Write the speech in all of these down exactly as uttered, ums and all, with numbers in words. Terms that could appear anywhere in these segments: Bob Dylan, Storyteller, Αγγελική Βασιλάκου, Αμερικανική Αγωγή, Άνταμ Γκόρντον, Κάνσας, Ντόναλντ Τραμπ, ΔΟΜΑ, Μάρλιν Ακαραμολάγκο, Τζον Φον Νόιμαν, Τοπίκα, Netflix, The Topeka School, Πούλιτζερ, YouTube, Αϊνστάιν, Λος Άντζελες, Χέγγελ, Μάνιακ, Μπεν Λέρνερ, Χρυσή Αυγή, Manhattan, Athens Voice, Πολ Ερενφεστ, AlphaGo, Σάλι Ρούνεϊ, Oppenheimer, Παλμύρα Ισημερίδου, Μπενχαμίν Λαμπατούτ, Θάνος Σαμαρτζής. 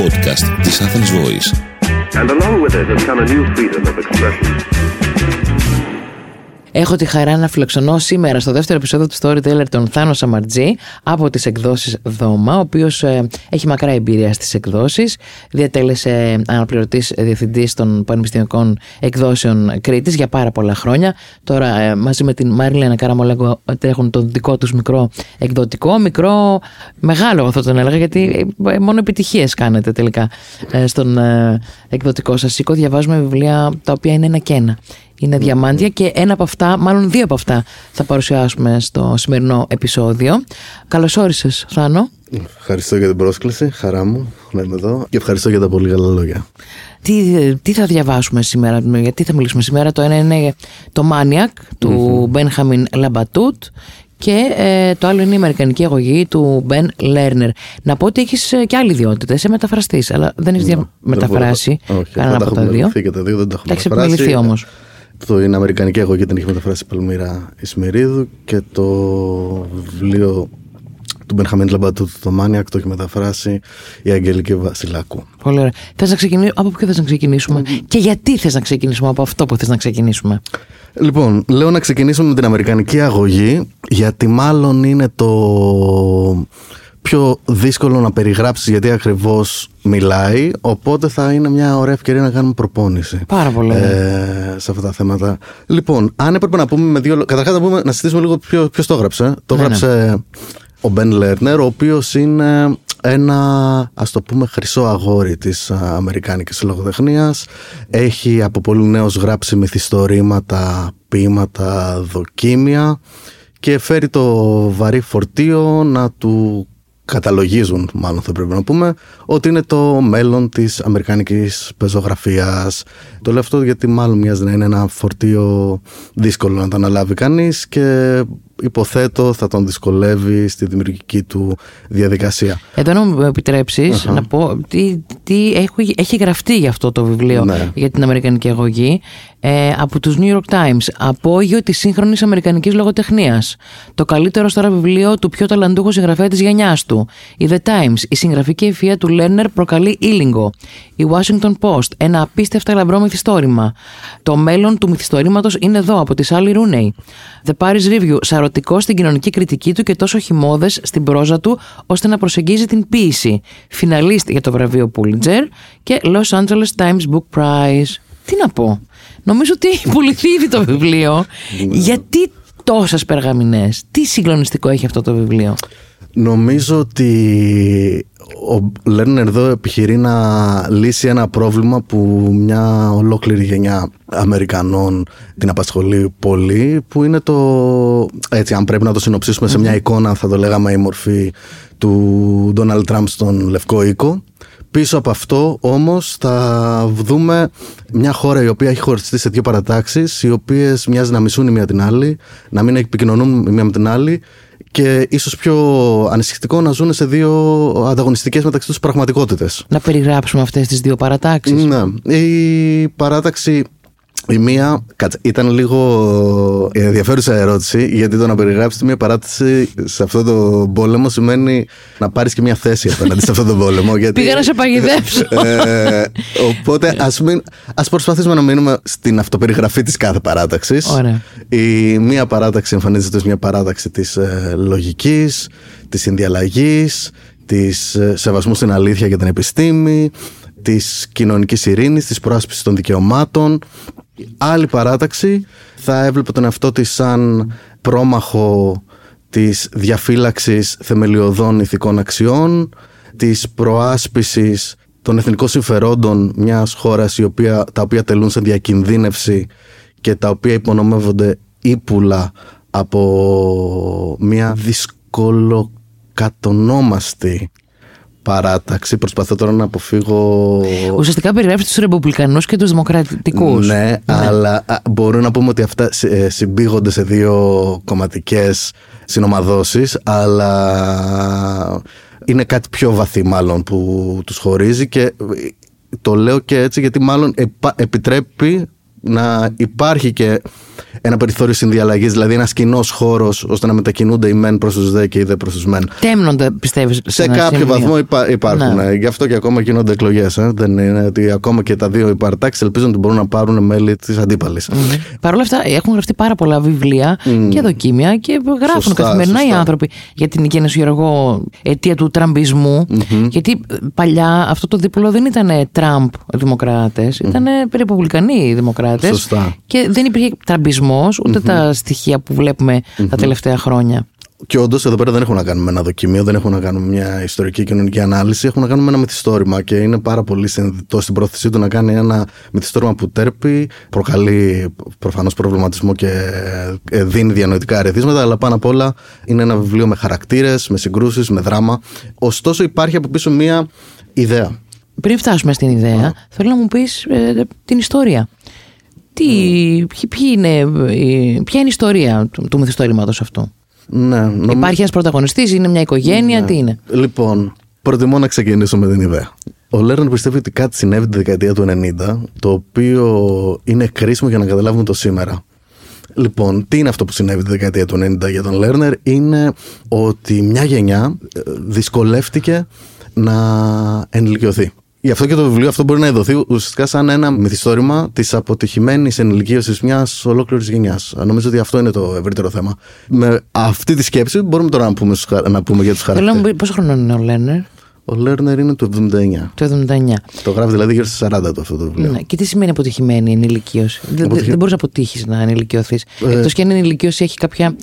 podcast της Athens Voice. Έχω τη χαρά να φιλοξενώ σήμερα στο δεύτερο επεισόδιο του Storyteller τον Θάνο Σαμαρτζή από τις εκδόσεις ΔΟΜΑ, ο οποίος ε, έχει μακρά εμπειρία στις εκδόσεις. Διατέλεσε αναπληρωτής διευθυντής των πανεπιστημιακών εκδόσεων Κρήτης για πάρα πολλά χρόνια. Τώρα ε, μαζί με την Μάρλιν Ακαραμολάγκο έχουν τον δικό τους μικρό εκδοτικό, μικρό μεγάλο θα τον έλεγα, γιατί ε, ε, μόνο επιτυχίες κάνετε τελικά ε, στον ε, εκδοτικό σας οίκο. Διαβάζουμε βιβλία τα οποία είναι ένα και ένα. Είναι διαμάντια και ένα από αυτά, μάλλον δύο από αυτά, θα παρουσιάσουμε στο σημερινό επεισόδιο. Καλώς όρισες, Θάνο. Ευχαριστώ για την πρόσκληση, χαρά μου να είμαι εδώ και ευχαριστώ για τα πολύ καλά λόγια. Τι, τι θα διαβάσουμε σήμερα, γιατί θα μιλήσουμε σήμερα? Το ένα είναι το Μάνιακ του Μπενχαμίν Λαμπατούτ και ε, το άλλο είναι η Αμερικανική Αγωγή του Μπεν Λέρνερ. Να πω ότι έχεις και άλλη ιδιότητα, είσαι μεταφραστής, αλλά δεν έχεις no, μεταφράσει κανένα από τα δύο. Και τα δύο δεν τα έχουμε μεταφράσει. Τα έχεις επιμεληθεί όμως. Την Αμερικανική Αγωγή την έχει μεταφράσει η Παλμύρα Ισημερίδου και το βιβλίο του Μπενχαμίν Λαμπατούτ, το Μάνιακ, το έχει μεταφράσει η Αγγελική Βασιλάκου. Πολύ ωραία. Θες να ξεκινήσουμε, από ποιο θες να ξεκινήσουμε mm. και γιατί θες να ξεκινήσουμε από αυτό που θες να ξεκινήσουμε? Λοιπόν, λέω να ξεκινήσουμε με την Αμερικανική Αγωγή, γιατί μάλλον είναι το πιο δύσκολο να περιγράψει γιατί ακριβώς μιλάει, οπότε θα είναι μια ωραία ευκαιρία να κάνουμε προπόνηση. Πάρα πολύ. Ε, σε αυτά τα θέματα. Λοιπόν, αν έπρεπε να πούμε με δύο λόγια. Καταρχάς να, πούμε, να συζητήσουμε λίγο ποιος, ποιος το έγραψε. Το έγραψε ο Μπεν Λέρνερ, ο οποίος είναι ένα, ας το πούμε, χρυσό αγόρι της αμερικάνικης λογοτεχνίας. Έχει από πολύ νέος γράψει μυθιστορήματα, ποίηματα, δοκίμια και φέρει το βαρύ φορτίο να του καταλογίζουν, μάλλον θα πρέπει να πούμε, ότι είναι το μέλλον της αμερικανικής πεζογραφίας. Το λέω αυτό γιατί μάλλον μοιάζει να είναι ένα φορτίο δύσκολο να το αναλάβει κανείς και υποθέτω θα τον δυσκολεύει στη δημιουργική του διαδικασία. Εδώ να μου επιτρέψεις uh-huh. να πω τι, τι έχει, έχει γραφτεί για αυτό το βιβλίο, ναι. για την Αμερικανική Αγωγή, ε, από τους New York Times. Απόγειο της σύγχρονης αμερικανικής λογοτεχνίας. Το καλύτερο τώρα βιβλίο του πιο ταλαντούχου συγγραφέα της γενιάς του. Η The Times. Η συγγραφική ευφυΐα του Λέρνερ προκαλεί ήλιγκο. Η Washington Post. Ένα απίστευτα λαμπρό μυθιστόρημα. Το μέλλον του μυθιστορήματος είναι εδώ, από τη Σάλι Ρούνεϊ. The Paris Review. Στην κοινωνική κριτική του και τόσο χυμώδες στην πρόζα του, ώστε να προσεγγίζει την ποίηση. Φιναλίστ για το βραβείο Πούλιτζερ και Los Angeles Times Book Prize. Τι να πω, νομίζω ότι έχει πουληθεί ήδη το βιβλίο. Γιατί τόσες περγαμηνές, τι συγκλονιστικό έχει αυτό το βιβλίο? Νομίζω ότι ο Λέρνερ εδώ επιχειρεί να λύσει ένα πρόβλημα που μια ολόκληρη γενιά Αμερικανών την απασχολεί πολύ, που είναι το, έτσι αν πρέπει να το συνοψίσουμε σε μια εικόνα, θα το λέγαμε η μορφή του Ντόναλντ Τραμπ στον Λευκό Οίκο. Πίσω από αυτό όμως θα δούμε μια χώρα η οποία έχει χωριστεί σε δύο παρατάξεις, οι οποίες μοιάζει να μισούν η μία την άλλη, να μην επικοινωνούν η μία με την άλλη και ίσως πιο ανησυχητικό να ζουν σε δύο ανταγωνιστικές μεταξύ τους πραγματικότητες. Να περιγράψουμε αυτές τις δύο παρατάξεις. Ναι, η παράταξη η μία, κάτσε, ήταν λίγο ενδιαφέρουσα ερώτηση, γιατί το να περιγράψεις μια παράταξη σε αυτόν τον πόλεμο σημαίνει να πάρεις και μια θέση απέναντι σε αυτόν τον πόλεμο. Γιατί πήγα να σε παγιδέψω. ε, οπότε ας, μην, ας προσπαθήσουμε να μείνουμε στην αυτοπεριγραφή της κάθε παράταξης. Ωραία. Η μία παράταξη εμφανίζεται ως μια παράταξη της ε, λογικής, της συνδιαλλαγής, της ε, σεβασμού στην αλήθεια και την επιστήμη, της κοινωνικής ειρήνης, της προάσπισης των δικαιωμάτων. Άλλη παράταξη θα έβλεπε τον εαυτό της σαν πρόμαχο της διαφύλαξης θεμελιωδών ηθικών αξιών, της προάσπισης των εθνικών συμφερόντων μιας χώρας η οποία, τα οποία τελούν σε διακινδύνευση και τα οποία υπονομεύονται ύπουλα από μια δυσκολοκατονόμαστη παράταξη. Προσπαθώ τώρα να αποφύγω. Ουσιαστικά περιγράφει τους ρεπουμπλικανούς και τους δημοκρατικούς. Ναι, ναι, αλλά μπορούμε να πούμε ότι αυτά συμπήγονται σε δύο κομματικές συνομαδώσεις, αλλά είναι κάτι πιο βαθύ μάλλον που τους χωρίζει και το λέω και έτσι γιατί μάλλον επιτρέπει να υπάρχει και ένα περιθώριο συνδιαλλαγής, δηλαδή ένας κοινός χώρος ώστε να μετακινούνται οι μεν προς τους δε και οι δε προς τους μεν. Τέμνονται, πιστεύεις? Σε κάποιο βαθμό υπά, υπάρχουν. Ναι. Γι' αυτό και ακόμα γίνονται εκλογές. Ε. Δεν είναι ότι ακόμα και τα δύο υπαρτάξεις ελπίζουν ότι μπορούν να πάρουν μέλη της αντίπαλης. Mm-hmm. Παρ' όλα αυτά έχουν γραφτεί πάρα πολλά βιβλία mm. και δοκίμια και γράφουν σωστά, καθημερινά σωστά. οι άνθρωποι για την γενεσιουργό αιτία του τραμπισμού. Mm-hmm. Γιατί παλιά αυτό το δίπολο δεν ήταν Τραμπ δημοκράτες, mm-hmm. ήταν ρεπουμπλικανοί δημοκράτες. Σωστά. Και δεν υπήρχε τραμπισμό. Ούτε mm-hmm. τα στοιχεία που βλέπουμε mm-hmm. τα τελευταία χρόνια. Και όντως εδώ πέρα δεν έχουμε να κάνουμε ένα δοκιμίο, δεν έχουμε να κάνουμε μια ιστορική κοινωνική ανάλυση, έχουμε να κάνουμε ένα μυθιστόρημα και είναι πάρα πολύ συνδυτό στην πρόθεσή του να κάνει ένα μυθιστόρημα που τέρπει, προκαλεί προφανώς προβληματισμό και δίνει διανοητικά ερεθίσματα, αλλά πάνω απ' όλα είναι ένα βιβλίο με χαρακτήρες, με συγκρούσεις, με δράμα. Ωστόσο υπάρχει από πίσω μια ιδέα. Πριν φτάσουμε στην ιδέα, yeah. θέλω να μου πεις ε, την ιστορία. Τι, ποια είναι, ποια είναι η ιστορία του, του μυθιστόρηματος αυτού? Ναι, νομίζω... Υπάρχει ένας πρωταγωνιστής, είναι μια οικογένεια, ναι. τι είναι? Λοιπόν, προτιμώ να ξεκινήσω με την ιδέα. Ο Λέρνερ πιστεύει ότι κάτι συνέβη τη δεκαετία του ενενήντα, το οποίο είναι κρίσιμο για να καταλάβουμε το σήμερα. Λοιπόν, τι είναι αυτό που συνέβη τη δεκαετία του ενενήντα για τον Λέρνερ? Είναι ότι μια γενιά δυσκολεύτηκε να ενηλικιωθεί. Γι' αυτό και το βιβλίο αυτό μπορεί να ειδωθεί ουσιαστικά σαν ένα μυθιστόρημα της αποτυχημένης ενηλικίωσης μιας ολόκληρης γενιάς. Νομίζω ότι αυτό είναι το ευρύτερο θέμα. Με αυτή τη σκέψη μπορούμε τώρα να πούμε, να πούμε για τους χαρακτήρες. Θέλω, πόσο χρονών είναι ο Λέρνερ? Ο Λέρνερ είναι του εβδομήντα εννιά. Το εβδομήντα εννιά. Το γράφει δηλαδή γύρω στα σαράντα του αυτό το βιβλίο. Ναι. Και τι σημαίνει αποτυχημένη ενηλικίωση? Αποτυχη... Δεν μπορείς να αποτύχεις να ενηλικιωθείς. Ε... Εκτός και αν η ενηλικίωση έχει κάποια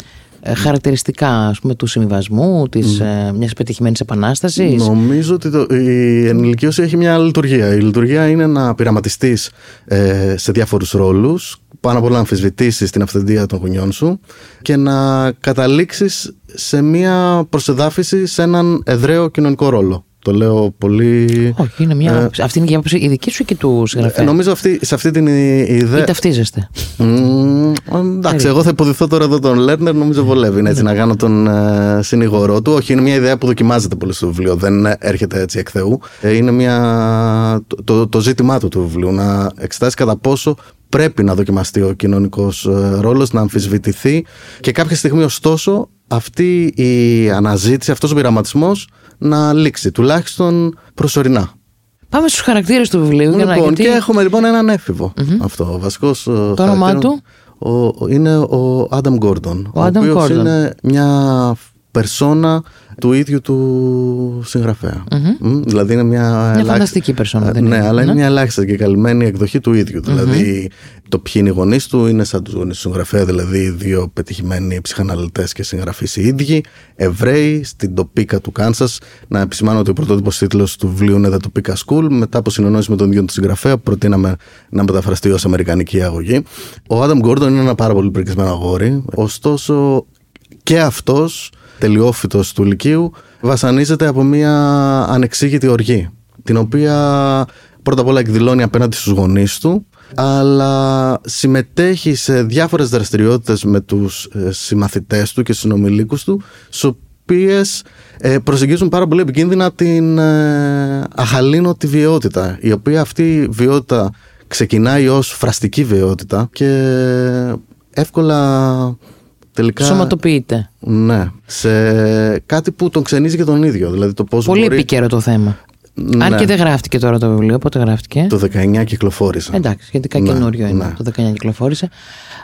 χαρακτηριστικά, ας πούμε, του συμβιβασμού, της, mm. ε, μιας πετυχημένης επανάστασης. Νομίζω ότι το, η ενηλικίωση έχει μια λειτουργία. Η λειτουργία είναι να πειραματιστείς ε, σε διάφορους ρόλους, πάνω απ' όλα να αμφισβητήσεις την αυθεντία των γονιών σου και να καταλήξεις σε μια προσεδάφιση σε έναν εδραίο κοινωνικό ρόλο. Το λέω πολύ. Όχι, είναι μια. Ε... Αυτή είναι και η δική σου και του συγγραφέα. Νομίζω αυτή, σε αυτή την ιδέα. Ή ταυτίζεστε. Mm, εντάξει, εγώ θα υποδηθώ τώρα εδώ τον Λέρνερ, νομίζω βολεύει έτσι, να κάνω τον ε, συνηγορό του. Όχι, είναι μια ιδέα που δοκιμάζεται πολύ στο βιβλίο. Δεν έρχεται έτσι εκ Θεού. Είναι μια... το, το, το ζήτημά του του βιβλίου. Να εξετάσει κατά πόσο πρέπει να δοκιμαστεί ο κοινωνικός ρόλος, να αμφισβητηθεί και κάποια στιγμή ωστόσο αυτή η αναζήτηση, αυτός ο πειραματισμός να λήξει, τουλάχιστον προσωρινά. Πάμε στους χαρακτήρες του βιβλίου. Λοιπόν, για να... και έχουμε λοιπόν έναν έφηβο. Mm-hmm. Αυτό, ο βασικός το όνομα του είναι ο Άνταμ Γκόρντον, ο, ο οποίος είναι μια περσόνα του ίδιου του συγγραφέα. Mm-hmm. Mm, δηλαδή είναι μια, μια ελάχιστη... φανταστική περσόνα. Δεν ναι, είναι, αλλά ναι. είναι μια ελάχιστα και καλυμμένη εκδοχή του ίδιου. Mm-hmm. Δηλαδή το ποιοι είναι οι γονείς του, είναι σαν τους γονείς του συγγραφέα, δηλαδή δύο πετυχημένοι ψυχαναλυτές και συγγραφείς οι ίδιοι, Εβραίοι, στην Τοπίκα του Κάνσας. Να επισημάνω ότι ο πρωτότυπος τίτλος του βιβλίου είναι The Topeka School, μετά από συνεννόηση με τον ίδιο του συγγραφέα, προτείναμε να μεταφραστεί ως Αμερικανική Αγωγή. Ο Άνταμ Γκόρντον είναι ένα πάρα πολύ πρικισμένο αγόρι, ωστόσο και αυτός, τελειόφυτος του Λυκείου, βασανίζεται από μια ανεξήγητη οργή, την οποία πρώτα απ' όλα εκδηλώνει απέναντι στους γονείς του, αλλά συμμετέχει σε διάφορες δραστηριότητες με τους συμμαθητές του και συνομιλίκους του, στους οποίες προσεγγίζουν πάρα πολύ επικίνδυνα την αχαλήνωτη βιαιότητα, η οποία αυτή βιαιότητα ξεκινάει ως φραστική βιαιότητα και εύκολα... Τελικά, σωματοποιείται. Ναι. Σε κάτι που τον ξενίζει και τον ίδιο. Δηλαδή το πώς πολύ μπορεί... επίκαιρο το θέμα. Ναι. Αν και δεν γράφτηκε τώρα το βιβλίο, πότε γράφτηκε? Το δεκαεννιά κυκλοφόρησε. Εντάξει, σχετικά ναι, καινούριο είναι. Ναι. Το δεκαεννιά κυκλοφόρησε.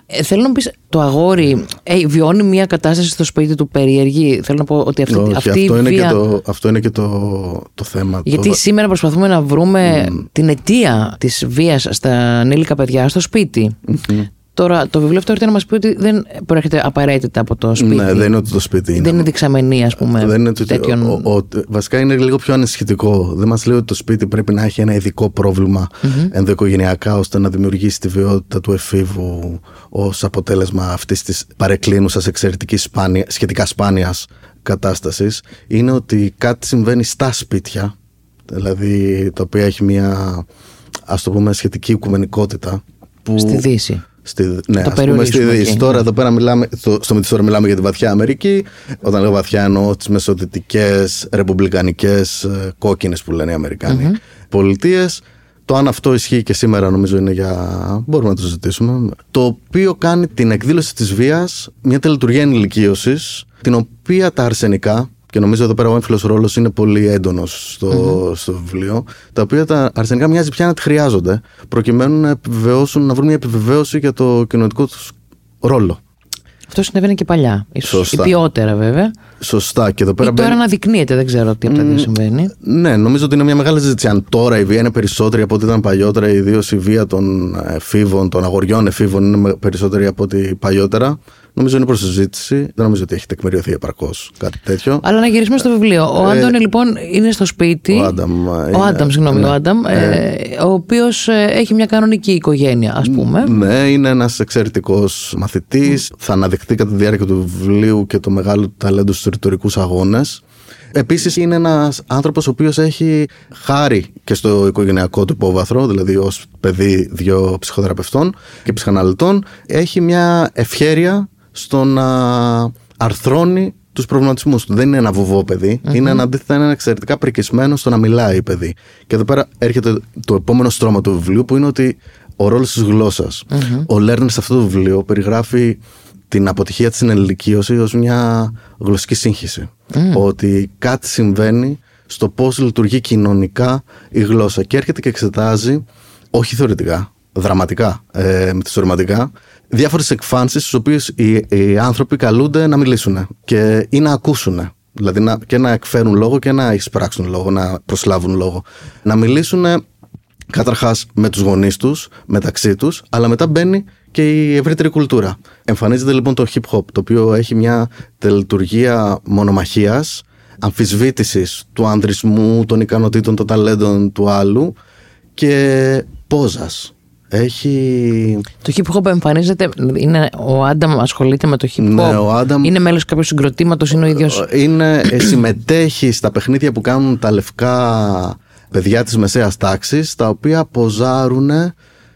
Ε, θέλω να μου πεις, το αγόρι ε, βιώνει μια κατάσταση στο σπίτι του περίεργη. Θέλω να πω ότι αυτή, όχι, αυτή αυτό η βία... Είναι και το, αυτό είναι και το, το θέμα. Γιατί το... σήμερα προσπαθούμε να βρούμε mm. την αιτία της βίας στα ανήλικα παιδιά στο σπίτι. Mm-hmm. Τώρα, το βιβλίο αυτό έρχεται να μας πει ότι δεν προέρχεται απαραίτητα από το σπίτι. Ναι, δεν είναι ότι το σπίτι είναι. Δεν είναι δεξαμενή, ας πούμε. Δεν είναι ότι... τέτοιον... ο, ο, ο, βασικά είναι λίγο πιο ανησυχητικό. Δεν μας λέει ότι το σπίτι πρέπει να έχει ένα ειδικό πρόβλημα mm-hmm. ενδοοικογενειακά, ώστε να δημιουργήσει τη βιαιότητα του εφήβου ως αποτέλεσμα αυτής της παρεκκλίνουσας εξαιρετικής σπάνια, σχετικά σπάνιας κατάστασης. Είναι ότι κάτι συμβαίνει στα σπίτια, δηλαδή το οποίο έχει μια, ας το πούμε, σχετική οικουμενικότητα. Που... στη Δύση. Στη, ναι, το ας πούμε στη Δύση. Τώρα εδώ πέρα μιλάμε, στο, στο μυθιστόρημα μιλάμε για τη βαθιά Αμερική. Όταν λέω βαθιά εννοώ τις μεσοδυτικές, ρεπουμπλικανικές, κόκκινες που λένε οι Αμερικάνοι mm-hmm. πολιτείες. Το αν αυτό ισχύει και σήμερα νομίζω είναι για... μπορούμε να το συζητήσουμε. Το οποίο κάνει την εκδήλωση της βίας μια τελετουργία ενηλικίωσης, την οποία τα αρσενικά, και νομίζω εδώ πέρα ο έμφυλος ρόλος είναι πολύ έντονος στο, mm-hmm. στο βιβλίο, τα οποία τα αρσενικά μοιάζει πια να τη χρειάζονται, προκειμένου να, να βρουν μια επιβεβαίωση για το κοινωνικό τους ρόλο. Αυτό συνέβαινε και παλιά. Ίσως υπιότερα βέβαια. Σωστά. Και εδώ πέρα ή τώρα μπαίνει... αναδεικνύεται, δεν ξέρω τι από τα δύο συμβαίνει. Ναι, νομίζω ότι είναι μια μεγάλη συζήτηση. Αν τώρα η βία είναι περισσότερη από ό,τι ήταν παλιότερα, ιδίως η βία των εφήβων, των αγοριών εφήβων, είναι περισσότερη από ό,τι παλιότερα. Νομίζω είναι προς συζήτηση. Δεν νομίζω ότι έχει τεκμηριωθεί επαρκώς κάτι τέτοιο. Αλλά να γυρίσουμε στο βιβλίο. Ο ε, Άντων, λοιπόν, είναι στο σπίτι. Ο Άνταμ. Ο Άνταμ, συγγνώμη, ναι, ο Άνταμ. Ε, ε, ο οποίος έχει μια κανονική οικογένεια, ας πούμε. Ναι, είναι ένας εξαιρετικός μαθητής. Mm. Θα αναδειχθεί κατά τη διάρκεια του βιβλίου και το μεγάλο ταλέντο στους ρητορικούς αγώνες. Επίσης, είναι ένας άνθρωπος ο οποίος έχει χάρη και στο οικογενειακό του υπόβαθρο, δηλαδή ως παιδί δύο ψυχοθεραπευτών και ψυχαναλυτών, έχει μια ευχέρεια στο να αρθρώνει τους προβληματισμούς του. Δεν είναι ένα βουβό παιδί, mm-hmm. είναι αντίθετα ένα εξαιρετικά πρικισμένο στο να μιλάει παιδί. Και εδώ πέρα έρχεται το επόμενο στρώμα του βιβλίου, που είναι ότι ο ρόλος της γλώσσας. Mm-hmm. Ο Λέρνερ σε αυτό το βιβλίο περιγράφει την αποτυχία της ενηλικίωσης ως μια γλωσσική σύγχυση. Mm. Ότι κάτι συμβαίνει στο πώς λειτουργεί κοινωνικά η γλώσσα. Και έρχεται και εξετάζει, όχι θεωρητικά, δραματικά, ε, μυθιστορηματικά, διάφορες εκφάνσεις στις οποίες οι, οι άνθρωποι καλούνται να μιλήσουν και, ή να ακούσουν. Δηλαδή να, και να εκφέρουν λόγο και να εισπράξουν λόγο, να προσλάβουν λόγο. Να μιλήσουν καταρχάς με τους γονείς τους, μεταξύ τους, αλλά μετά μπαίνει και η ευρύτερη κουλτούρα. Εμφανίζεται λοιπόν το hip hop, το οποίο έχει μια τελετουργία μονομαχίας, αμφισβήτησης του ανδρισμού, των ικανοτήτων, των ταλέντων του άλλου και πόζας. Έχει... Το hip hop εμφανίζεται. Είναι, ο Άνταμ ασχολείται με το hip hop. Ναι, ο Άνταμ... Είναι μέλος κάποιου συγκροτήματος, είναι ο ίδιος. Είναι, συμμετέχει στα παιχνίδια που κάνουν τα λευκά παιδιά της μεσαίας τάξης, τα οποία ποζάρουν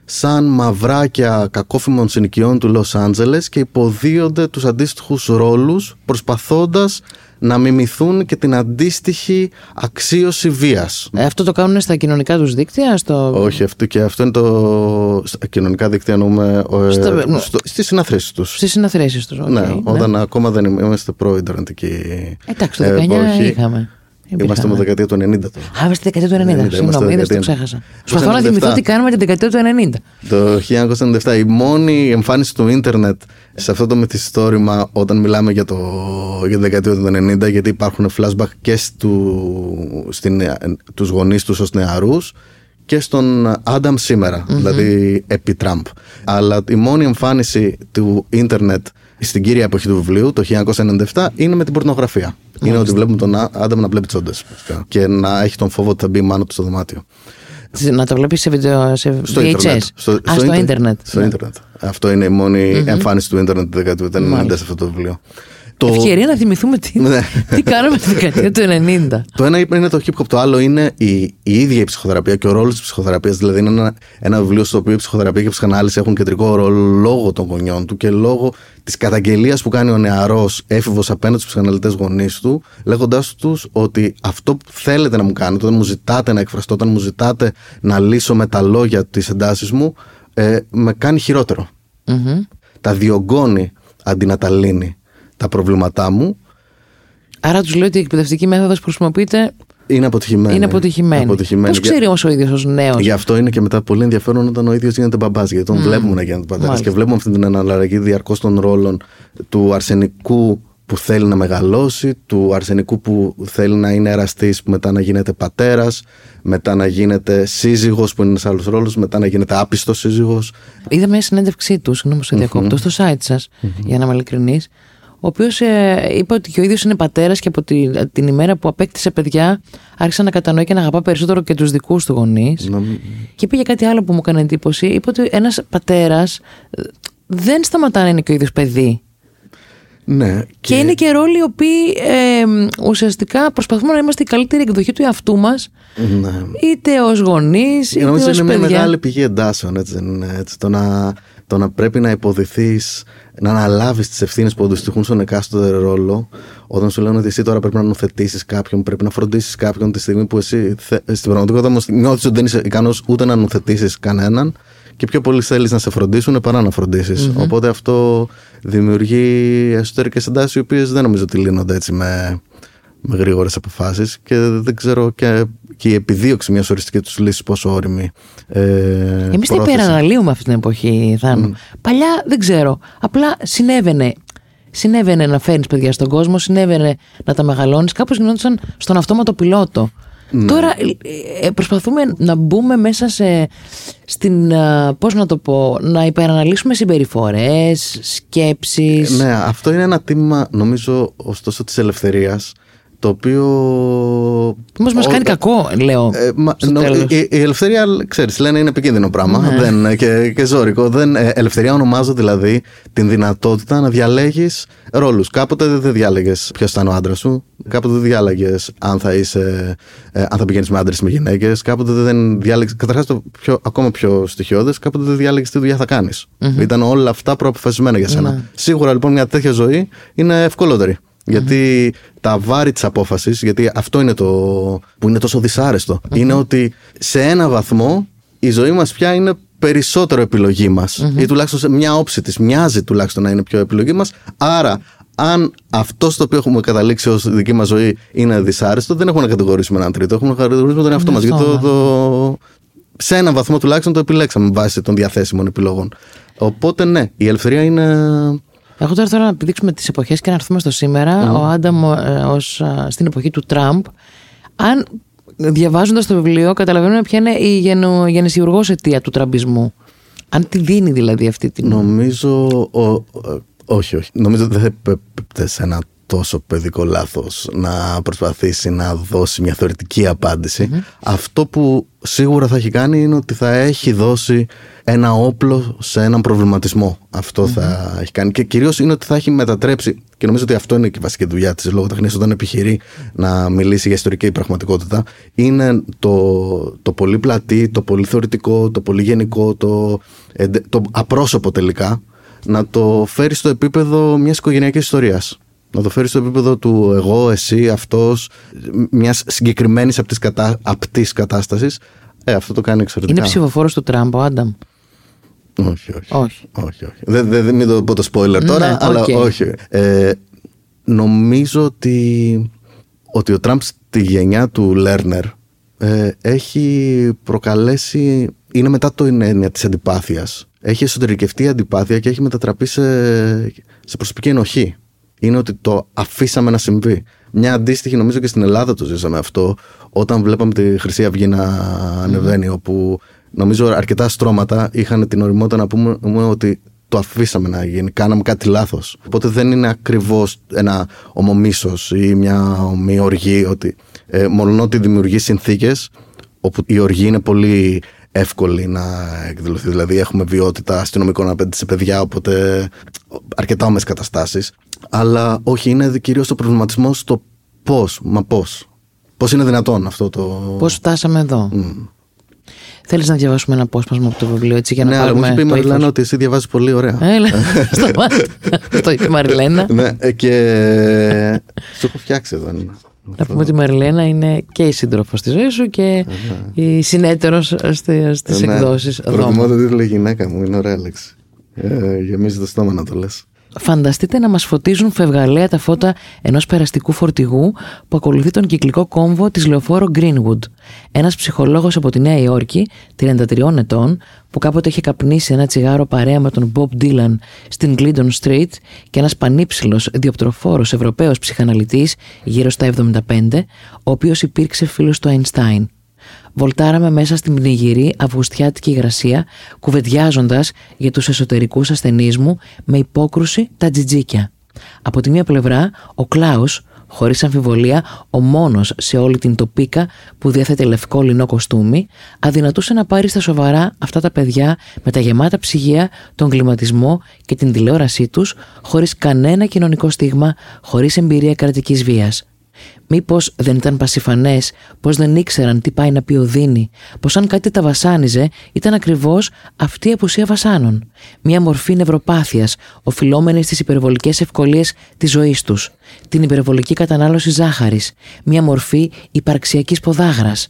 σαν μαυράκια κακόφημων συνοικιών του Λος Άντζελες και υποδίονται τους αντίστοιχους ρόλους, προσπαθώντας να μιμηθούν και την αντίστοιχη αξίωση βίας. Αυτό το κάνουν στα κοινωνικά τους δίκτυα, στο... Όχι, αυτό, και αυτό είναι το. Στα κοινωνικά δίκτυα εννοούμε. Στα... Στο... Στις συναθρήσεις τους. Στις συναθρήσεις τους, okay, ναι, ναι. Όταν ακόμα δεν είμαστε προ-ιντερνετικοί. Εντάξει, το δεκαεννιά είχαμε. Είμαστε με τη δεκαετία του ενενήντα τώρα. Α, είμαστε τη δεκαετία του ενενήντα. Συγγνώμη, είδες, το ξέχασα. Προσπαθώ να θυμηθώ τι κάνουμε τη δεκαετία του ενενήντα. Το χίλια εννιακόσια ενενήντα επτά η μόνη εμφάνιση του ίντερνετ σε αυτό το μυθιστόρημα, όταν μιλάμε για, το, για τη δεκαετία του ενενήντα, γιατί υπάρχουν flashback και στους γονείς τους ως νεαρούς και στον Άνταμ σήμερα, mm-hmm. δηλαδή επί Τραμπ. Αλλά η μόνη εμφάνιση του ίντερνετ στην κύρια εποχή του βιβλίου, το χίλια εννιακόσια ενενήντα επτά, είναι με την πορνογραφία. Μάλιστα. Είναι ότι βλέπουμε τον Άνταμ να βλέπει τσόντες και να έχει τον φόβο ότι θα μπει μάνα του στο δωμάτιο. Να το βλέπει σε, βιτεο, σε στο βι έιτς ες. Internet. Στο, Α, στο ίντερνετ. Στο ίντερνετ. Ναι. Αυτό είναι η μόνη mm-hmm. εμφάνιση του ίντερνετ τη δεκαετία του ενενήντα σε αυτό το βιβλίο. Το... Ευκαιρία να θυμηθούμε τι, τι κάναμε τη δεκαετία του ενενήντα. Το ένα είναι το hip hop, το άλλο είναι η, η ίδια η ψυχοθεραπεία και ο ρόλος της ψυχοθεραπείας. Δηλαδή, είναι ένα, ένα βιβλίο στο οποίο η ψυχοθεραπεία και η ψυχανάλυση έχουν κεντρικό ρόλο λόγω των γονιών του και λόγω της καταγγελίας που κάνει ο νεαρός έφηβος απέναντι στους ψυχαναλυτές γονείς του, λέγοντάς τους ότι αυτό που θέλετε να μου κάνετε, όταν μου ζητάτε να εκφραστώ, όταν μου ζητάτε να λύσω με τα λόγια τις εντάσεις μου, ε, με κάνει χειρότερο. Mm-hmm. Τα διωγγώνει αντί να τα λύνει τα προβλήματά μου. Άρα τους λέω ότι η εκπαιδευτική μέθοδος που χρησιμοποιείται είναι αποτυχημένη. Είναι αποτυχημένη. αποτυχημένη. Πώς ξέρει όμως ο ίδιος ως νέος. Γι' αυτό είναι και μετά πολύ ενδιαφέρον όταν ο ίδιος γίνεται μπαμπάς, γιατί τον mm. βλέπουμε να γίνεται μπαμπάς και βλέπουμε αυτή την αναλλαγή διαρκώς των ρόλων του αρσενικού που θέλει να μεγαλώσει, του αρσενικού που θέλει να είναι εραστής, που μετά να γίνεται πατέρας, μετά να γίνεται σύζυγος που είναι ένας άλλος ρόλος, μετά να γίνεται άπιστος σύζυγος. Είδα μια συνέντευξή του, συγγνώμη που σε διακόπτω, mm-hmm. στο site σας, mm-hmm. για να είμαι ειλικρινής. Ο οποίος ε, είπε ότι και ο ίδιος είναι πατέρας και από τη, την ημέρα που απέκτησε παιδιά άρχισε να κατανοεί και να αγαπά περισσότερο και τους δικούς του γονείς. Να... Και πήγε κάτι άλλο που μου έκανε εντύπωση. Είπε ότι ένας πατέρας δεν σταματά να είναι και ο ίδιος παιδί. Ναι, και... και είναι και ρόλοι οι οποίοι ε, ουσιαστικά προσπαθούμε να είμαστε η καλύτερη εκδοχή του εαυτού μας, ναι. είτε ως γονείς είτε ως παιδιά. Είναι μια μεγάλη πηγή εντάσεων, έτσι, έτσι, το να το να πρέπει να υποδηθείς, να αναλάβεις τις ευθύνες που αντιστοιχούν στον εκάστοτε ρόλο, όταν σου λένε ότι εσύ τώρα πρέπει να νοθετήσεις κάποιον, πρέπει να φροντίσεις κάποιον τη στιγμή που εσύ θε... στην πραγματικότητα όμως νιώθεις ότι δεν είσαι ικανός ούτε να νοθετήσεις κανέναν και πιο πολύ θέλεις να σε φροντίσουν παρά να φροντίσεις. Mm-hmm. Οπότε αυτό δημιουργεί εσωτερικές εντάσεις, οι οποίες δεν νομίζω ότι λύνονται έτσι με. με γρήγορες αποφάσεις, και δεν ξέρω και, και η επιδίωξη μιας οριστικής τους λύσης πόσο όριμη. Ε, Εμείς την υπεραναλύουμε αυτή την εποχή, Θάνο. Mm. Παλιά δεν ξέρω. Απλά συνέβαινε. Συνέβαινε να φέρνεις παιδιά στον κόσμο, συνέβαινε να τα μεγαλώνεις. Κάπως γινόντουσαν στον αυτόματο πιλότο. Mm. Τώρα ε, προσπαθούμε να μπούμε μέσα σε, στην, πώς να το πω, να υπεραναλύσουμε συμπεριφορές, σκέψεις. Ε, ναι, αυτό είναι ένα τίμημα, νομίζω, ωστόσο, της ελευθερίας. Το οποίο. Όμως μας κάνει κακό, λέω. Ε, στο νο, τέλος. Η, η ελευθερία, ξέρεις, λένε είναι επικίνδυνο πράγμα. Ναι. Δεν, και, και ζώρικο. Δεν, ε, ελευθερία ονομάζω δηλαδή την δυνατότητα να διαλέγεις ρόλους. Κάποτε δεν διάλεγες ποιος ήταν ο άντρας σου. Κάποτε δεν διάλεγες αν θα, είσαι, ε, αν θα πηγαίνεις με άντρες ή με γυναίκες. Κάποτε δεν διάλεγες. Καταρχάς, το πιο, ακόμα πιο στοιχειώδες, κάποτε δεν διάλεγες τι δουλειά θα κάνεις. Mm-hmm. Ήταν όλα αυτά προαποφασισμένα για σένα. Mm-hmm. Σίγουρα λοιπόν μια τέτοια ζωή είναι ευκολότερη. Γιατί mm-hmm. τα βάρη της απόφασης, γιατί αυτό είναι το που είναι τόσο δυσάρεστο, mm-hmm. είναι ότι σε ένα βαθμό η ζωή μας πια είναι περισσότερο επιλογή μας, mm-hmm. ή τουλάχιστον σε μια όψη της μοιάζει τουλάχιστον να είναι πιο επιλογή μας. Άρα αν αυτό στο οποίο έχουμε καταλήξει ως δική μας ζωή είναι δυσάρεστο, δεν έχουμε να κατηγορήσουμε έναν τρίτο, έχουμε να κατηγορήσουμε τον εαυτό μας, γιατί το, το, σε έναν βαθμό τουλάχιστον το επιλέξαμε βάσει των διαθέσιμων επιλογών. Οπότε ναι, η ελευθερία είναι... Εγώ τώρα θέλω να επιδείξουμε τις εποχές και να έρθουμε στο σήμερα. Mm. Ο Άνταμ ως, στην εποχή του Τραμπ. Αν διαβάζοντας το βιβλίο καταλαβαίνουμε ποια είναι η γενου, γενεσιουργός αιτία του τραμπισμού. Αν τη δίνει δηλαδή αυτή την... Νομίζω... Ο, ο, όχι, όχι. Νομίζω ότι δεν έπρεπε σε ένα τόσο παιδικό λάθος να προσπαθήσει να δώσει μια θεωρητική απάντηση. Mm-hmm. Αυτό που σίγουρα θα έχει κάνει είναι ότι θα έχει δώσει ένα όπλο σε έναν προβληματισμό. Αυτό mm-hmm. θα έχει κάνει. Και κυρίως είναι ότι θα έχει μετατρέψει, και νομίζω ότι αυτό είναι και η βασική δουλειά της λογοτεχνίας όταν επιχειρεί να μιλήσει για ιστορική πραγματικότητα, είναι το, το πολύ πλατή, το πολύ θεωρητικό, το πολύ γενικό, το, το απρόσωπο τελικά, να το φέρει στο επίπεδο μιας οικογενειακής ιστορίας. Να το φέρει στο επίπεδο του εγώ, εσύ, αυτός, μιας συγκεκριμένης απτής, κατα... απτής κατάστασης. Ε, αυτό το κάνει εξαιρετικά. Είναι ψηφοφόρος του Τραμπ ο Άνταμ? Όχι, όχι. όχι. όχι, όχι. Δεν δε, δε, μην το πω το spoiler τώρα, ναι, αλλά okay. όχι. Ε, νομίζω ότι, ότι ο Τραμπ στη γενιά του Λέρνερ ε, έχει προκαλέσει, είναι μετά το έννοια της αντιπάθειας. Έχει εσωτερικευτεί η αντιπάθεια και έχει μετατραπεί σε, σε προσωπική ενοχή. Είναι ότι το αφήσαμε να συμβεί. Μια αντίστοιχη, νομίζω και στην Ελλάδα το ζήσαμε αυτό, όταν βλέπαμε τη Χρυσή Αυγή να ανεβαίνει, mm. όπου νομίζω αρκετά στρώματα είχαν την ωριμότητα να πούμε ότι το αφήσαμε να γίνει, κάναμε κάτι λάθος. Οπότε δεν είναι ακριβώς ένα ομομίσος ή μια ομοιοργή, ότι ε, μόνο ότι δημιουργεί συνθήκες όπου η οργή είναι πολύ εύκολη να εκδηλωθεί. Δηλαδή έχουμε βιότητα αστυνομικών απέναντι σε παιδιά, οπότε αρκετά όμοιες καταστάσεις. Αλλά όχι, είναι κυρίως το προβληματισμό στο πώς, μα πώς. Πώς είναι δυνατόν αυτό το... Πώς φτάσαμε εδώ. Mm. Θέλεις να διαβάσουμε ένα απόσπασμα από το βιβλίο, έτσι, για να ναι, πάρουμε... Ναι, αλλά μου είπε η Μαριλένα ότι εσύ διαβάζεις πολύ ωραία. Έλα, στο είπε η Μαριλένα. Ναι, και σου έχω φτιάξει εδώ. Να πούμε ότι η Μαριλένα είναι και η σύντροφος της ζωής σου και η συνέτερος στις εκδόσεις ΔΟΜΑ. Προτιμώ το τίτλο γυναίκα μου, είναι ωραία λέξη. Γεμίζει το στόμα να το λες. Φανταστείτε να μας φωτίζουν φευγαλέα τα φώτα ενός περαστικού φορτηγού που ακολουθεί τον κυκλικό κόμβο της λεωφόρου Greenwood. Ένας ψυχολόγος από τη Νέα Υόρκη, τριάντα τριών ετών, που κάποτε είχε καπνίσει ένα τσιγάρο παρέα με τον Bob Dylan στην Glidden Street, και ένας πανύψηλος διοπτροφόρος Ευρωπαίος ψυχαναλυτής γύρω στα εβδομήντα πέντε, ο οποίος υπήρξε φίλος του Αϊνστάιν. Βολτάραμε μέσα στην πνιγυρή αυγουστιάτικη υγρασία, κουβεντιάζοντας για τους εσωτερικούς ασθενείς μου με υπόκρουση τα τζιτζίκια. Από τη μία πλευρά, ο Κλάους, χωρίς αμφιβολία ο μόνος σε όλη την τοπίκα που διέθετε λευκό λινό κοστούμι, αδυνατούσε να πάρει στα σοβαρά αυτά τα παιδιά με τα γεμάτα ψυγεία, τον κλιματισμό και την τηλεόρασή τους, χωρίς κανένα κοινωνικό στίγμα, χωρίς εμπειρία κρατικής βίας. Μήπως δεν ήταν πασιφανές, πως δεν ήξεραν τι πάει να πει ο Δίνη, πως αν κάτι τα βασάνιζε ήταν ακριβώς αυτή η απουσία βασάνων. Μια μορφή νευροπάθειας, οφειλόμενη στις υπερβολικές ευκολίες της ζωής τους. Την υπερβολική κατανάλωση ζάχαρης, μια μορφή υπαρξιακής ποδάγρας.